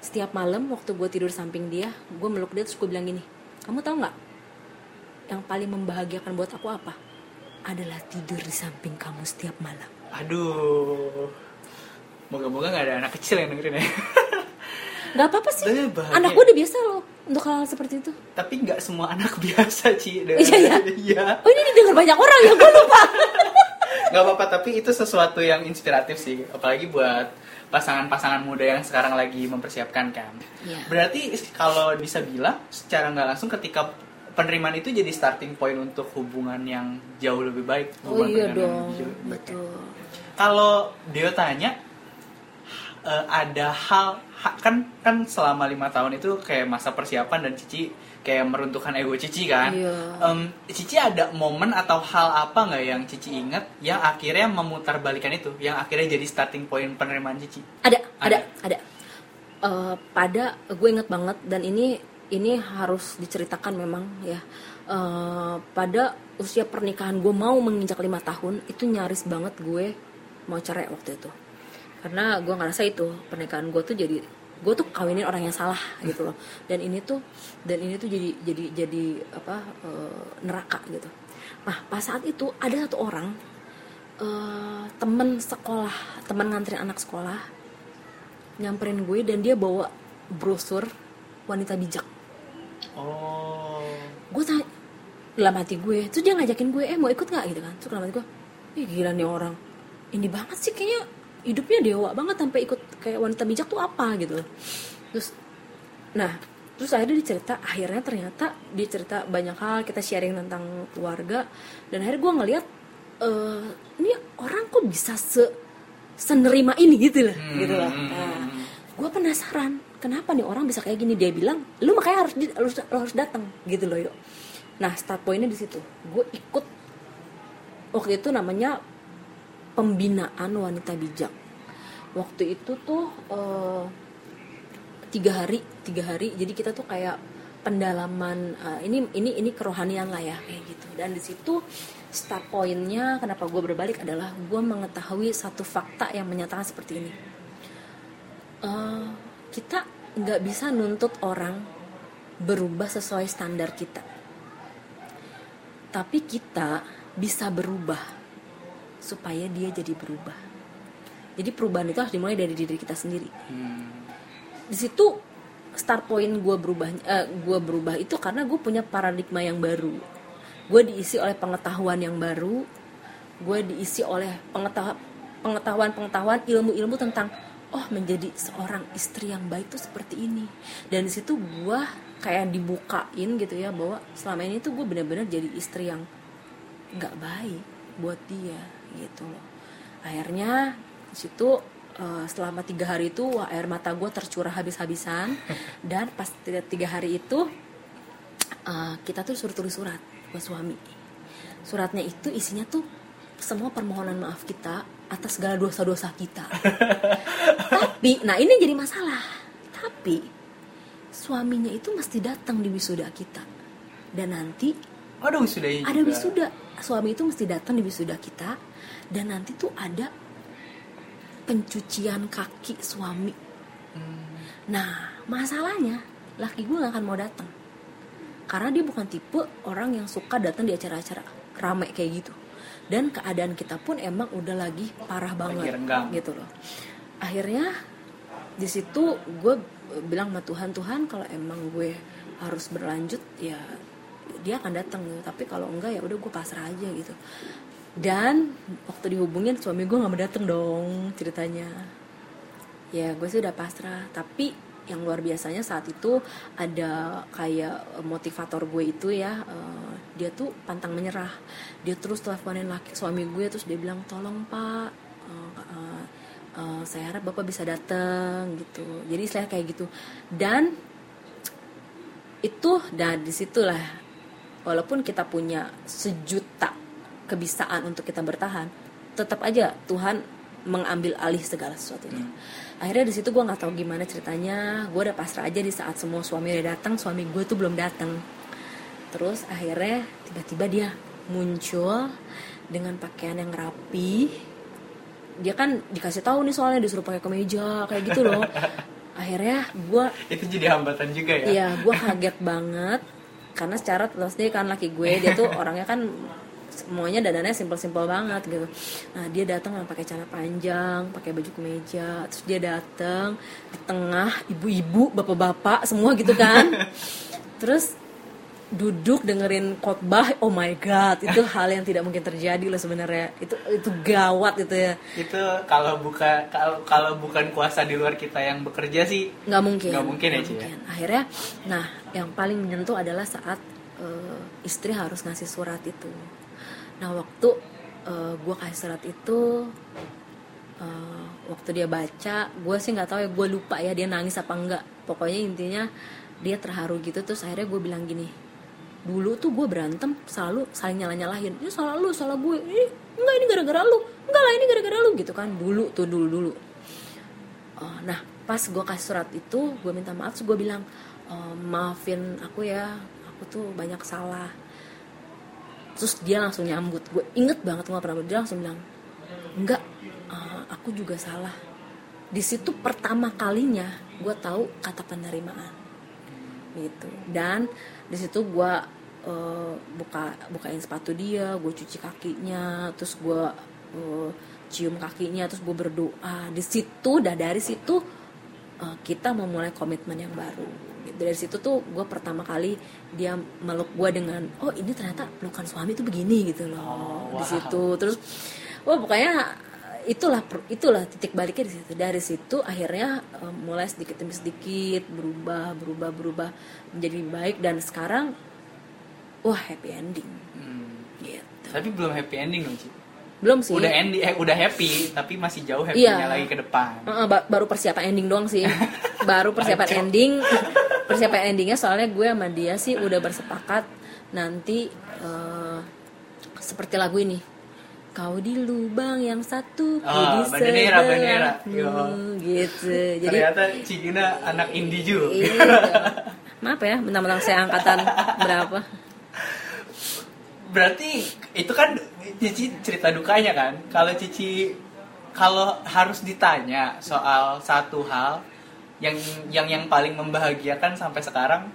setiap malam waktu gue tidur samping dia, gue meluk dia, terus gue bilang gini, kamu tahu nggak yang paling membahagiakan buat aku apa? Adalah tidur di samping kamu setiap malam. Aduh. Moga-moga nggak ada anak kecil yang dengerin ya. Nggak apa-apa sih. Anak gue udah biasa loh untuk hal seperti itu. Tapi nggak semua anak biasa Ci. Iya. Ya. Oh ini didengar banyak orang ya, gue lupa. Nggak apa-apa, tapi itu sesuatu yang inspiratif sih, apalagi buat pasangan-pasangan muda yang sekarang lagi mempersiapkan kan. Yeah. Berarti kalau bisa bilang secara nggak langsung ketika penerimaan itu jadi starting point untuk hubungan yang jauh lebih baik. Oh iya dong, betul. Kalau Deo tanya, ada hal kan selama 5 tahun itu kayak masa persiapan dan Cici kayak meruntuhkan ego Cici kan. Yeah. Cici ada momen atau hal apa nggak yang Cici ingat yang akhirnya memutarbalikan itu, yang akhirnya jadi starting point penerimaan Cici? Ada. Pada gue inget banget dan ini harus diceritakan memang ya. Pada usia pernikahan gue mau menginjak 5 tahun itu nyaris banget gue mau cerai waktu itu. Karena gue ngerasa itu pernikahan gue tuh jadi gue tuh kawinin orang yang salah gitu loh, dan ini tuh jadi apa neraka gitu. Nah pas saat itu ada satu orang teman nganterin anak sekolah nyamperin gue dan dia bawa brosur wanita bijak. Oh. Gue tanya dalam hati gue, terus dia ngajakin gue mau ikut nggak gitu kan? Terus dalam hati gue, gila nih orang, ini banget sih kayaknya. Hidupnya dewa banget sampai ikut kayak wanita bijak tuh apa gitu. Terus akhirnya ternyata dia cerita banyak hal, kita sharing tentang keluarga dan akhirnya gue ngelihat ini orang kok bisa senerima ini gitu lah. Nah, gue penasaran kenapa nih orang bisa kayak gini. Dia bilang lu makanya harus datang gitu loh yuk. Nah start pointnya di situ gue ikut waktu itu namanya pembinaan wanita bijak. Waktu itu tuh 3 hari, jadi kita tuh kayak pendalaman ini kerohanian lah ya kayak gitu. Dan di situ start pointnya kenapa gue berbalik adalah gue mengetahui satu fakta yang menyatakan seperti ini. Kita nggak bisa nuntut orang berubah sesuai standar kita, tapi kita bisa berubah supaya dia jadi berubah. Jadi perubahan itu harus dimulai dari diri kita sendiri. Di situ start point gue berubah itu karena gue punya paradigma yang baru. Gue diisi oleh pengetahuan yang baru. Gue diisi oleh pengetahuan ilmu-ilmu tentang menjadi seorang istri yang baik tuh seperti ini. Dan di situ gue kayak dibukain gitu ya bahwa selama ini tuh gue benar-benar jadi istri yang nggak baik buat dia gitu loh. Akhirnya di situ selama 3 hari itu air mata gue tercurah habis-habisan. Dan pas 3 hari itu kita tuh suruh tulis surat buat suami. Suratnya itu isinya tuh semua permohonan maaf kita atas segala dosa-dosa kita. Tapi nah ini jadi masalah. Tapi suaminya itu mesti datang di wisuda kita. Dan nanti ada wisuda. Suami itu mesti datang di wisuda kita. Dan nanti tuh ada pencucian kaki suami. Nah masalahnya laki gue gak akan mau datang. Karena dia bukan tipe orang yang suka datang di acara-acara rame kayak gitu. Dan keadaan kita pun emang udah lagi parah banget gitu loh. Akhirnya di situ gue bilang sama Tuhan kalau emang gue harus berlanjut ya dia akan datang gitu, tapi kalau enggak ya udah gue pasrah aja gitu. Dan waktu dihubungin suami gue nggak mau datang dong ceritanya. Ya gue sih udah pasrah, tapi yang luar biasanya saat itu ada kayak motivator gue itu ya, dia tuh pantang menyerah. Dia terus teleponin laki suami gue terus dia bilang tolong Pak, saya harap Bapak bisa datang gitu. Jadi istilahnya kayak gitu. Dan itu dan disitulah walaupun kita punya sejuta kebisaan untuk kita bertahan, tetap aja Tuhan mengambil alih segala sesuatunya. Akhirnya di situ gue nggak tahu gimana ceritanya, gue udah pasrah aja di saat semua suami udah datang, suami gue tuh belum datang. Terus akhirnya tiba-tiba dia muncul dengan pakaian yang rapi. Dia kan dikasih tahu nih soalnya disuruh pakai kemeja kayak gitu loh. Akhirnya gue itu jadi hambatan juga ya. Iya, gue kaget banget karena secara terus dia kan laki gue, dia tuh orangnya kan semuanya dananya simpel-simpel banget gitu. Nah dia datang pakai celana panjang, pakai baju kemeja, terus dia datang di tengah ibu-ibu, bapak-bapak semua gitu kan. Terus duduk dengerin khotbah, oh my god, itu hal yang tidak mungkin terjadi loh sebenarnya. Itu gawat gitu ya. Itu kalau bukan kuasa di luar kita yang bekerja sih nggak mungkin. Akhirnya, nah yang paling menyentuh adalah saat istri harus ngasih surat itu. Nah waktu gue kasih surat itu, waktu dia baca, gue sih nggak tahu ya, gue lupa ya dia nangis apa enggak. Pokoknya intinya dia terharu gitu. Terus akhirnya gue bilang gini, dulu tuh gue berantem selalu saling nyalah-nyalahin, ini salah lu, salah gue, ini enggak, ini gara-gara lu, enggak lah, ini gara-gara lu gitu kan, dulu. Nah pas gue kasih surat itu, gue minta maaf, terus gue bilang, maafin aku ya, aku tuh banyak salah. Terus dia langsung nyambut, gue inget banget nggak pernah, dia langsung bilang enggak, aku juga salah. Di situ pertama kalinya gue tahu kata penerimaan gitu. Dan di situ gue bukain sepatu dia, gue cuci kakinya, terus gue cium kakinya, terus gue berdoa. Di situ, dari situ kita memulai komitmen yang baru. Dari situ tuh gue pertama kali dia meluk gue dengan, oh ini ternyata pelukan suami tuh begini gitu loh. Oh, wow. Di situ terus, wah pokoknya itulah titik baliknya di situ. Dari situ akhirnya mulai sedikit demi sedikit berubah menjadi baik, dan sekarang wah happy ending. Gitu. Tapi belum happy ending dong, Ci. Belum sih. Udah happy tapi masih jauh happy-nya lagi ke depan. Baru persiapan ending doang sih. Baru persiapan ending. Persiapan endingnya soalnya gue sama dia sih udah bersepakat nanti seperti lagu ini. Kau di lubang yang satu, bandera. Gitu. Jadi ternyata Ci Gina anak indie juga. Iya. Maaf ya, mentang-mentang saya angkatan berapa. Berarti itu kan Cici cerita dukanya kan. Kalau Cici harus ditanya soal satu hal yang paling membahagiakan sampai sekarang,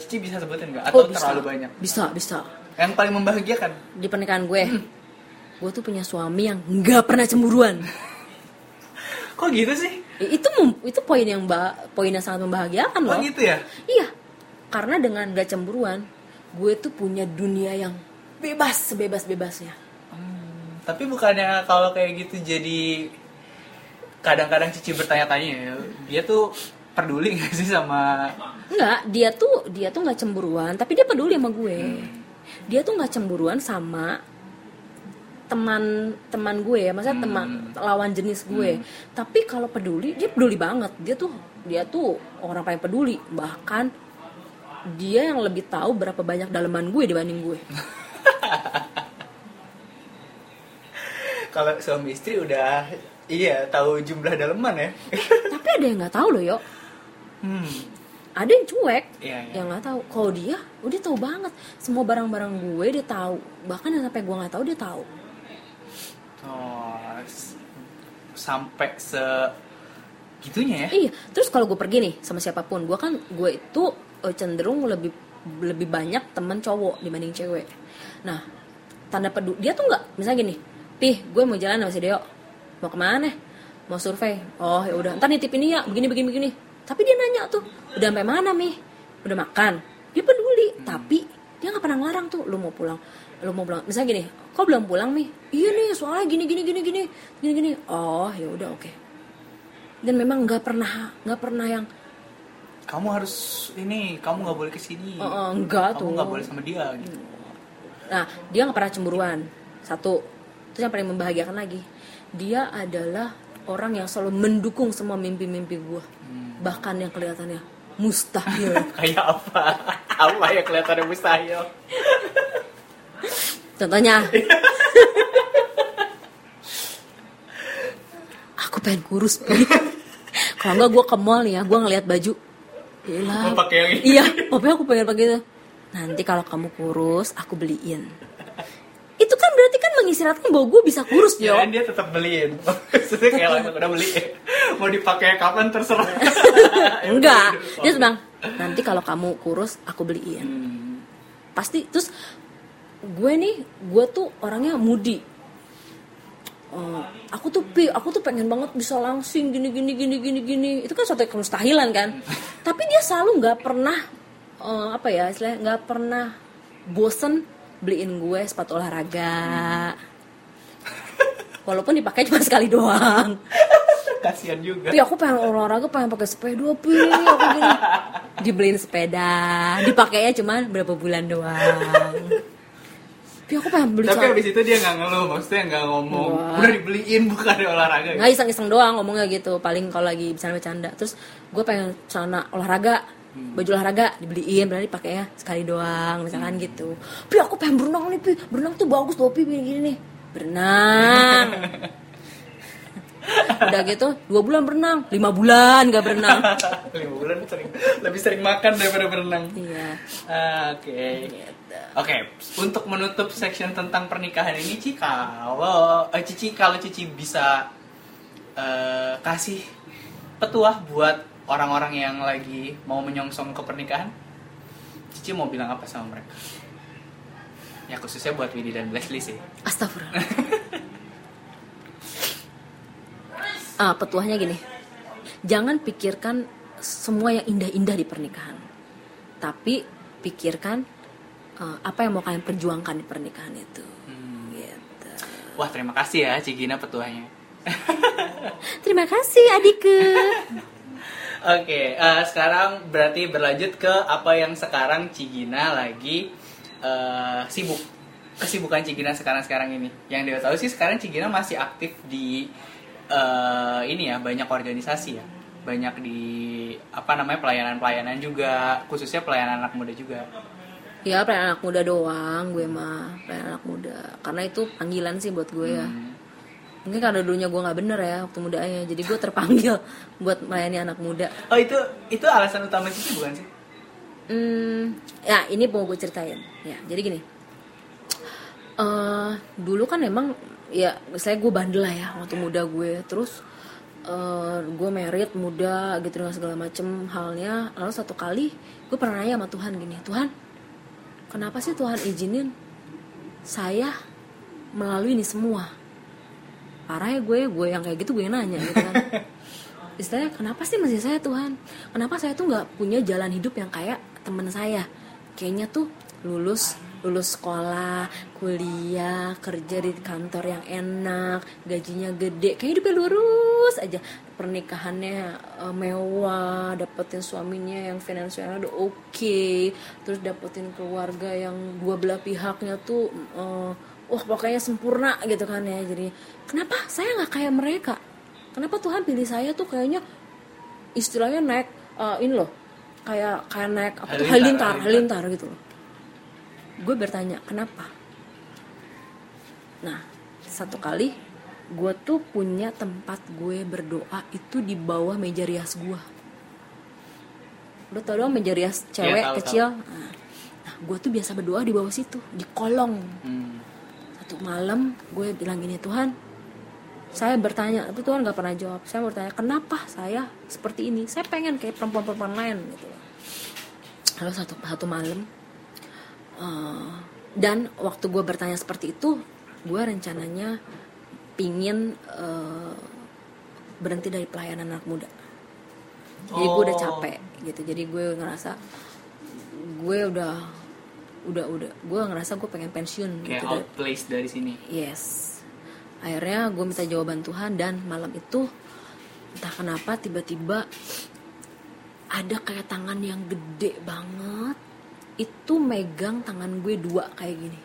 Cici bisa sebutin nggak? Atau terlalu banyak? Bisa. Yang paling membahagiakan di pernikahan gue, gue tuh punya suami yang nggak pernah cemburuan. Kok gitu sih? Itu poin yang sangat membahagiakan loh. Oh gitu ya? Iya, karena dengan nggak cemburuan, gue tuh punya dunia yang bebas, sebebas-bebasnya. Tapi bukannya kalau kayak gitu jadi kadang-kadang Cici bertanya-tanya ya, dia tuh peduli nggak sih sama? Nggak, dia tuh nggak cemburuan, tapi dia peduli sama gue. Dia tuh nggak cemburuan sama teman gue ya, maksudnya teman lawan jenis gue. Tapi kalau peduli, dia peduli banget. Dia tuh orang paling peduli. Bahkan dia yang lebih tahu berapa banyak daleman gue dibanding gue. Kalau suami istri udah tahu jumlah daleman ya. Tapi ada yang nggak tahu loh, Yok. Ada yang cuek, yang nggak tahu. Kalau dia, dia tahu banget. Semua barang-barang gue dia tahu. Bahkan yang sampai gue nggak tahu dia tahu. Sampai segitunya ya? Iya. Terus kalau gue pergi nih sama siapapun, gue itu cenderung lebih banyak teman cowok dibanding cewek. Nah, tanda peduli dia tuh nggak. Misalnya gini, Pih, gue mau jalan sama si Deo. Mau kemana? Mau survei. Oh ya udah. Ntar nitip ini ya. Begini. Tapi dia nanya tuh, udah sampai mana Mi? Udah makan? Dia peduli, tapi dia gak pernah ngelarang tuh, lu mau pulang, misalnya gini, kok belum pulang Mi? Iya nih, soalnya gini. Oh ya udah oke. Dan memang gak pernah yang kamu harus ini, kamu gak boleh kesini, enggak tuh, kamu gak boleh sama dia gitu. Nah, dia gak pernah cemburuan, satu. Terus yang paling membahagiakan lagi, dia adalah orang yang selalu mendukung semua mimpi-mimpi gue. Bahkan yang kelihatannya mustahil. Kayak apa? Apa yang kelihatannya mustahil? Contohnya, aku pengen kurus. Kalau enggak gue ke mall nih ya, gue ngeliat baju. Mau pakai yang ini? Iya, pokoknya aku pengen pakai itu. Nanti kalau kamu kurus, aku beliin. Itu kan berarti kan mengisyaratkan bahwa gue bisa kurus, Jo. Ya, dia tetap beliin. Maksudnya kayak langsung udah beli. Mau dipakai kapan terserah. Enggak. Dia bilang, nanti kalau kamu kurus, aku beliin. Pasti. Terus gue tuh orangnya moody. Aku tuh pengen banget bisa langsing gini. Itu kan suatu kemustahilan kan. Tapi dia selalu enggak pernah enggak pernah bosen beliin gue sepatu olahraga. Walaupun dipakai cuma sekali doang. Kasian juga. Pi, aku pengen olahraga, pengen pakai sepeda, Pi. Aku gini. Dibeliin sepeda, dipakainya cuma berapa bulan doang. Tapi aku pengen beli. Tapi abis itu dia nggak ngeluh, maksudnya nggak ngomong. Udah dibeliin bukan di olahraga. Nggak gitu. Iseng-iseng doang ngomongnya gitu. Paling kalau lagi bercanda-bercanda. Terus gue pengen celana olahraga, baju olahraga dibeliin, berarti pakainya sekali doang, misalkan gitu. Pi, aku pengen berenang nih, Pi. Berenang tuh bagus loh, Pi, gini nih. Berenang. Udah gitu 2 bulan berenang, 5 bulan gak berenang. 5 bulan lebih sering makan daripada berenang. Iya. Oke, untuk menutup section tentang pernikahan ini, Cici bisa kasih petuah buat orang-orang yang lagi mau menyongsong ke pernikahan, Cici mau bilang apa sama mereka? Ya khususnya buat Winnie dan Leslie sih. Astagfirullah. Petuahnya gini, jangan pikirkan semua yang indah-indah di pernikahan, tapi pikirkan apa yang mau kalian perjuangkan di pernikahan itu. Gitu. Wah, terima kasih ya Ci Gina petuahnya. Terima kasih adikku. Oke, sekarang berarti berlanjut ke apa yang sekarang Ci Gina lagi sibuk. Kesibukan Ci Gina sekarang ini. Yang dia tahu sih sekarang Ci Gina masih aktif di banyak organisasi ya. Banyak di pelayanan-pelayanan juga, khususnya pelayanan anak muda juga. Ya, pelayanan anak muda doang gue mah, pelayanan anak muda. Karena itu panggilan sih buat gue ya. Mungkin karena dulunya gue nggak bener ya waktu mudanya, jadi gue terpanggil buat melayani anak muda. Oh, itu alasan utama sih bukan sih? Ya ini mau gue ceritain ya. Jadi gini, dulu kan memang ya saya gue bandel lah ya waktu muda gue. Terus gue married muda gitu dengan segala macem halnya. Lalu satu kali gue pernah nanya sama Tuhan gini, Tuhan kenapa sih Tuhan izinin saya melalui ini semua? Parahnya gue yang kayak gitu gue nanya gitu kan. Istilahnya kenapa sih masih saya Tuhan? Kenapa saya tuh gak punya jalan hidup yang kayak teman saya, kayaknya tuh lulus sekolah, kuliah, kerja di kantor yang enak, gajinya gede, kayak hidupnya lurus aja, pernikahannya mewah, dapetin suaminya yang finansialnya udah oke, terus dapetin keluarga yang dua belah pihaknya tuh pokoknya sempurna gitu kan ya. Jadi kenapa saya nggak kayak mereka? Kenapa Tuhan pilih saya tuh kayaknya istilahnya naik kayak naik halilintar gitu loh. Gue bertanya kenapa. Nah satu kali gue tuh punya tempat gue berdoa itu di bawah meja rias gue. Lo tau dong meja rias cewek ya, kecil. Tahu. Nah gue tuh biasa berdoa di bawah situ di kolong. Satu malam gue bilang gini, Tuhan saya bertanya, tapi Tuhan nggak pernah jawab. Saya bertanya kenapa saya seperti ini? Saya pengen kayak perempuan-perempuan lain gitu. Lalu satu malam. Dan waktu gue bertanya seperti itu, gue rencananya pingin berhenti dari pelayanan anak muda. Jadi gue udah capek gitu. Jadi gue ngerasa gue udah gue ngerasa gue pengen pensiun. Kayak gitu, outplace dari sini. Yes. Akhirnya gue minta jawaban Tuhan, dan malam itu entah kenapa tiba-tiba ada kayak tangan yang gede banget itu megang tangan gue dua kayak gini.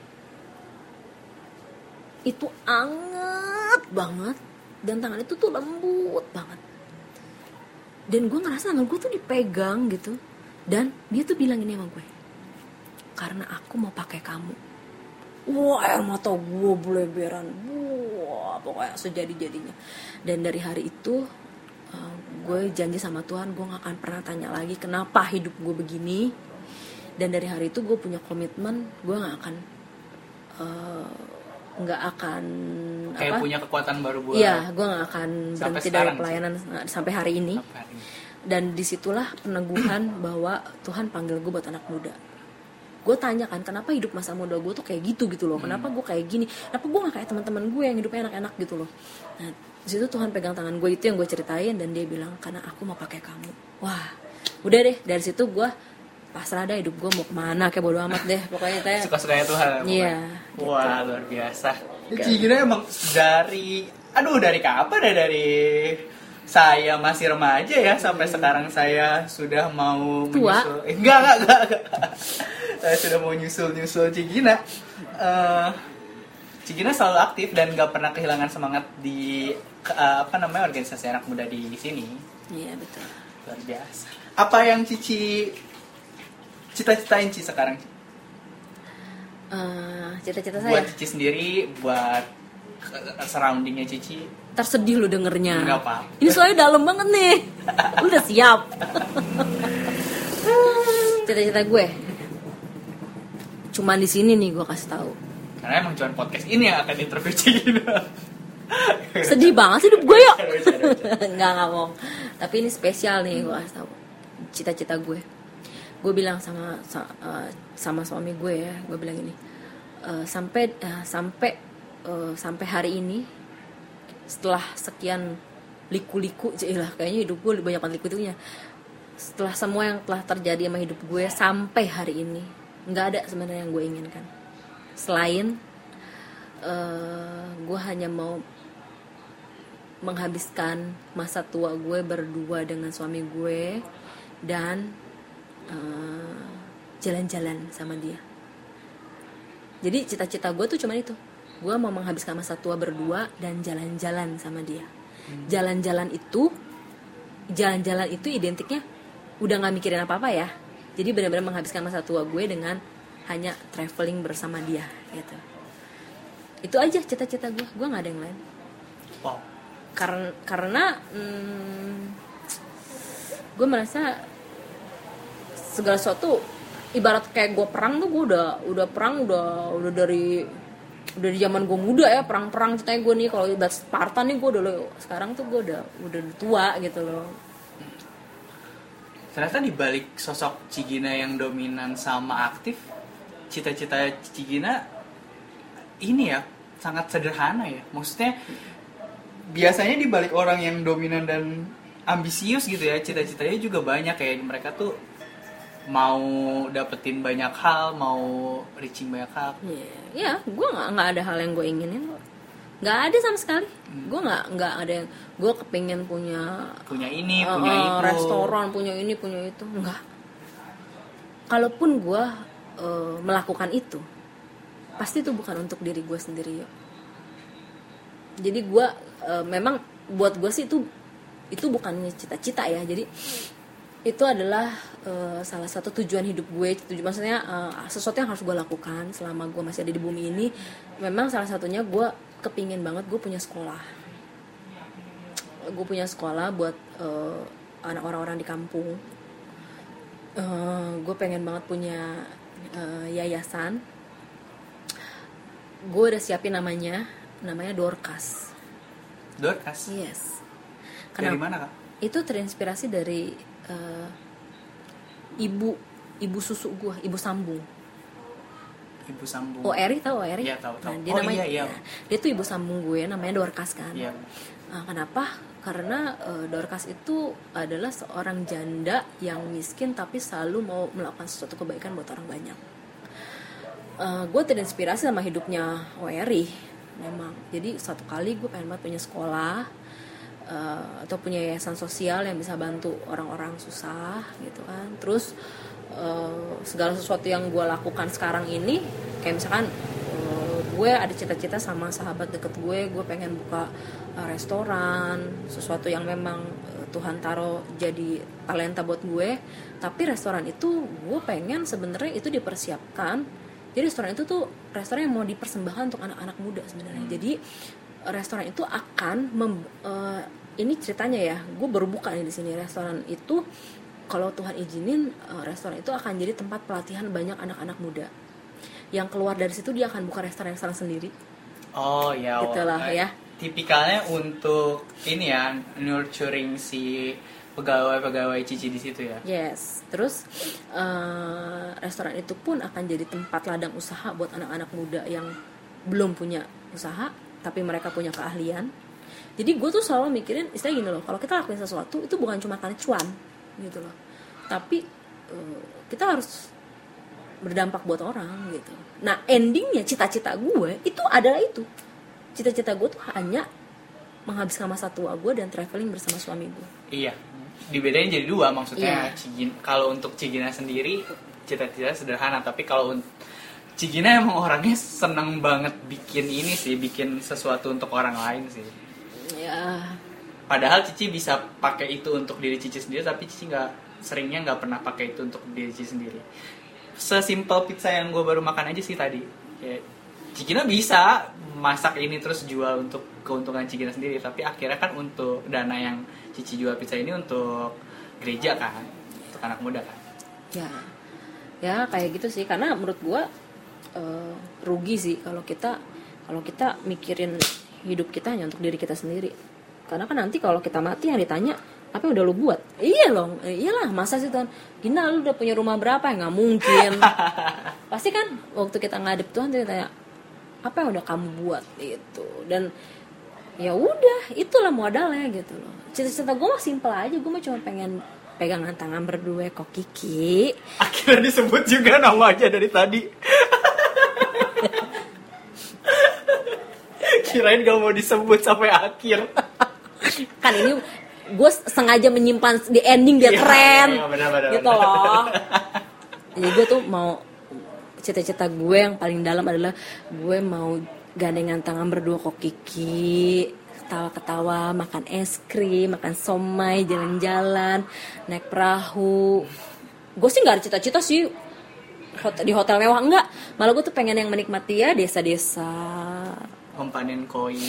Itu anget banget dan tangan itu tuh lembut banget. Dan gue ngerasa tangan gue tuh dipegang gitu. Dan dia tuh bilang gini sama gue, karena aku mau pakai kamu. Wah, air mata gue bleberan. Wah, pokoknya sejadi-jadinya. Dan dari hari itu gue janji sama Tuhan gue gak akan pernah tanya lagi kenapa hidup gue begini. Dan dari hari itu gue punya komitmen gue nggak akan kayak punya kekuatan baru gue. Iya, gue nggak akan berhenti dari pelayanan sampai hari ini. Dan disitulah peneguhan bahwa Tuhan panggil gue buat anak muda. gue tanya kan, kenapa hidup masa muda gue tuh kayak gitu gitu loh, kenapa gue kayak gini, kenapa gue gak kayak teman-teman gue yang hidupnya enak-enak gitu loh. Nah disitu Tuhan pegang tangan gue, itu yang gue ceritain, dan dia bilang karena aku mau pakai kamu. Wah udah deh, dari situ gue pasrah deh, hidup gue mau kemana kayak bodo amat deh pokoknya teh. Suka-sukanya Tuhan. Iya. Gitu. Wah luar biasa. Gina emang dari kapan ya, dari saya masih remaja ya sampai sekarang saya sudah mau tua. Menyusul. Enggak. Saya sudah mau nyusul Gina. Gina selalu aktif dan gak pernah kehilangan semangat di organisasi anak muda di sini. Iya betul. Luar biasa. Apa yang Cici cita-citain Cici sekarang? Cita-cita saya buat Cici sendiri, buat surroundingnya Cici. Tersedih lu dengernya. Enggak apa. Ini soalnya dalam banget nih. Lu udah siap. Cita-cita gue cuman di sini nih gue kasih tahu. Karena emang cuman podcast ini yang akan interview Cici. Sedih banget sih hidup gue yuk. Enggak ngomong. Tapi ini spesial nih gue kasih tahu. Cita-cita gue. Gue bilang sama suami gue ya, gue bilang gini, sampai hari ini setelah sekian liku-liku, jelah kayaknya hidup gue banyak banget liku-likunya. Setelah semua yang telah terjadi sama hidup gue sampai hari ini, nggak ada sebenarnya yang gue inginkan. Selain gue hanya mau menghabiskan masa tua gue berdua dengan suami gue dan jalan-jalan sama dia. Jadi cita-cita gue tuh cuma itu. Gue mau menghabiskan masa tua berdua dan jalan-jalan sama dia. Jalan-jalan itu identiknya udah gak mikirin apa-apa ya. Jadi benar-benar menghabiskan masa tua gue dengan hanya traveling bersama dia gitu. Itu aja cita-cita gue. Gue gak ada yang lain. Wow. Karena gue merasa segala sesuatu ibarat kayak gue perang tuh, gue udah perang udah dari zaman gue muda ya, perang ceritanya gue nih. Kalau ibarat Spartan nih, gue dulu sekarang tuh gue udah tua gitu loh. Ternyata di balik sosok Cigina yang dominan sama aktif, cita-cita Cigina ini ya sangat sederhana ya. Maksudnya biasanya di balik orang yang dominan dan ambisius gitu ya, cita-citanya juga banyak kayak mereka tuh mau dapetin banyak hal, mau reaching banyak hal. Iya, gue nggak ada hal yang gue inginin kok, nggak ada sama sekali. Gue nggak ada yang gue kepengen punya ini, punya itu, restoran, punya ini, punya itu, nggak. Kalaupun gue melakukan itu, pasti itu bukan untuk diri gue sendiri ya. Jadi gue memang buat gue sih itu bukannya cita-cita ya. Jadi itu adalah salah satu tujuan hidup gue. Maksudnya sesuatu yang harus gue lakukan selama gue masih ada di bumi ini. Memang salah satunya gue kepingin banget gue punya sekolah. Gue punya sekolah buat anak orang-orang di kampung. Gue pengen banget punya yayasan. Gue udah siapin namanya Dorkas. Dorkas? Yes. Dari mana Kak? Itu terinspirasi dari ibu susu gua, ibu sambung. O-R-I tahu O-R-I? Iya tahu. Nah, dia namanya, iya. Dia tuh ibu sambung gue, namanya Dorkas kan. Iya. Nah, kenapa? Karena Dorkas itu adalah seorang janda yang miskin tapi selalu mau melakukan sesuatu kebaikan buat orang banyak. Gue terinspirasi sama hidupnya O-R-I memang. Jadi satu kali gue pengen banget punya sekolah. Atau punya yayasan sosial yang bisa bantu orang-orang susah gitu kan. Terus segala sesuatu yang gue lakukan sekarang ini, kayak misalkan gue ada cita-cita sama sahabat deket gue pengen buka restoran, sesuatu yang memang Tuhan taruh jadi talenta buat gue. Tapi restoran itu gue pengen sebenarnya itu dipersiapkan. Jadi restoran itu tuh restoran yang mau dipersembahkan untuk anak-anak muda sebenarnya. Jadi restoran itu akan ini ceritanya ya, gue baru buka nih di sini. Restoran itu kalau Tuhan izinin, restoran itu akan jadi tempat pelatihan banyak anak-anak muda. Yang keluar dari situ dia akan buka restoran sendiri. Oh ya. Gitulah ya. tipikalnya untuk ini ya, nurturing si pegawai-pegawai Cici di situ ya. Yes. Terus restoran itu pun akan jadi tempat ladang usaha buat anak-anak muda yang belum punya usaha tapi mereka punya keahlian. Jadi gue tuh selalu mikirin istilah gini loh, kalau kita lakuin sesuatu itu bukan cuma karena cuan gitu loh, tapi kita harus berdampak buat orang gitu. Nah endingnya cita-cita gue itu adalah itu. Cita-cita gue tuh hanya menghabiskan masa tua gue dan traveling bersama suami gue. Iya, dibedain jadi dua maksudnya. Yeah. Kalau untuk Cigina sendiri cita-cita sederhana, tapi kalau Cigina emang orangnya seneng banget bikin ini sih, bikin sesuatu untuk orang lain sih. Ya. Padahal Cici bisa pakai itu untuk diri Cici sendiri, tapi Cici seringnya nggak pernah pakai itu untuk diri Cici sendiri. Sesimpel pizza yang gue baru makan aja sih tadi. Ya, Cigina bisa masak ini terus jual untuk keuntungan Cigina sendiri, tapi akhirnya kan untuk dana yang Cici jual pizza ini untuk gereja kan, untuk anak muda kan. Ya kayak gitu sih, karena menurut gue rugi sih kalau kita mikirin hidup kita hanya untuk diri kita sendiri. Karena kan nanti kalau kita mati yang ditanya, apa yang udah lu buat? Iya loh, iyalah, masa sih Tuhan, Gina lu udah punya rumah berapa? Nggak mungkin. Pasti kan waktu kita ngadep Tuhan dia tanya, apa yang udah kamu buat gitu. Dan ya udah, itulah modalnya gitu loh. Cita-cita gue mah simple aja, gue mah cuma pengen pegangan tangan berdua kok Kiki. Akhirnya disebut juga namanya dari tadi. Kirain gak mau disebut sampai akhir. Kan ini gue sengaja menyimpan di ending biar keren ya, gitu loh. Jadi gue tuh mau, cita-cita gue yang paling dalam adalah gue mau gandengan tangan berdua kok Kiki, ketawa-ketawa, makan es krim, makan somai, jalan-jalan, naik perahu. Gue sih gak ada cita-cita sih di hotel mewah, enggak. Malah gue tuh pengen yang menikmati ya desa-desa, kompanen koi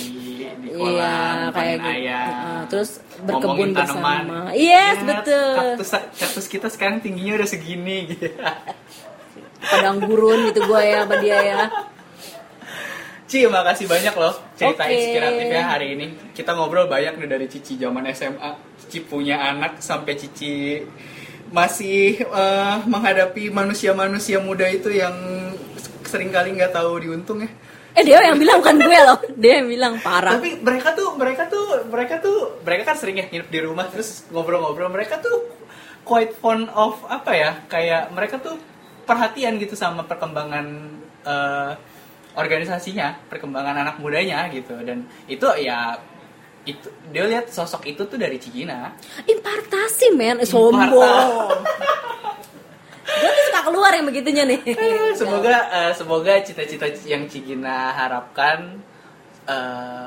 di kolam, yeah, panen gitu. Ayam, terus berkebun bersama. Yes, ya, betul. Kaktus kita sekarang tingginya udah segini gitu. Padang gurun gitu gue ya sama dia ya. Ci, makasih banyak loh cerita inspiratifnya hari ini. Kita ngobrol banyak nih dari Cici zaman SMA, Cici punya anak sampai Cici masih menghadapi manusia-manusia muda itu yang seringkali nggak tahu diuntung ya. Dia yang bilang, bukan gue loh. Dia yang bilang, parah. Tapi mereka kan sering ya nginep di rumah terus ngobrol-ngobrol. Mereka tuh quite fond of apa ya? Kayak mereka tuh perhatian gitu sama perkembangan organisasinya, perkembangan anak mudanya gitu. Dan itu ya itu dia lihat sosok itu tuh dari Cigina. Impartasi men, sombong. Gue tuh suka keluar yang begitunya nih. Semoga cita-cita yang Cigina harapkan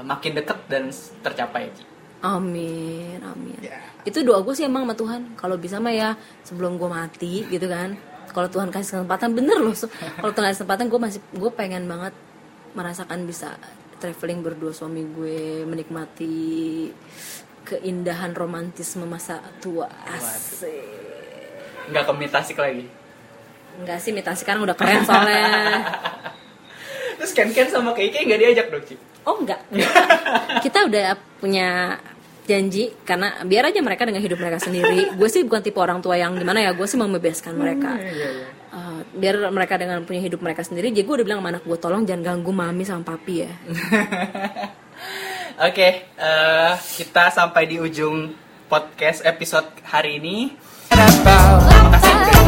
makin dekat dan tercapai, Ci. Amin. Yeah. Itu doa gue sih emang sama Tuhan. Kalau bisa mah ya sebelum gue mati gitu kan. Kalau Tuhan kasih kesempatan, bener loh. Kalau Tuhan kasih kesempatan, gue pengen banget merasakan bisa traveling berdua suami gue, menikmati keindahan romantisme masa tua. Asik. Nggak ke mitasik lagi? Nggak sih, mitasik kan udah keren soalnya. Terus Ken-Ken sama Kiki nggak diajak dong, Ci? Oh nggak. Kita udah punya janji, karena biar aja mereka dengan hidup mereka sendiri. Gue sih bukan tipe orang tua yang gimana ya, gue sih mau membebaskan mereka. Biar mereka dengan punya hidup mereka sendiri. Jadi gue udah bilang sama anak gue, tolong jangan ganggu mami sama papi ya. Oke, kita sampai di ujung podcast episode hari ini. Terima kasih.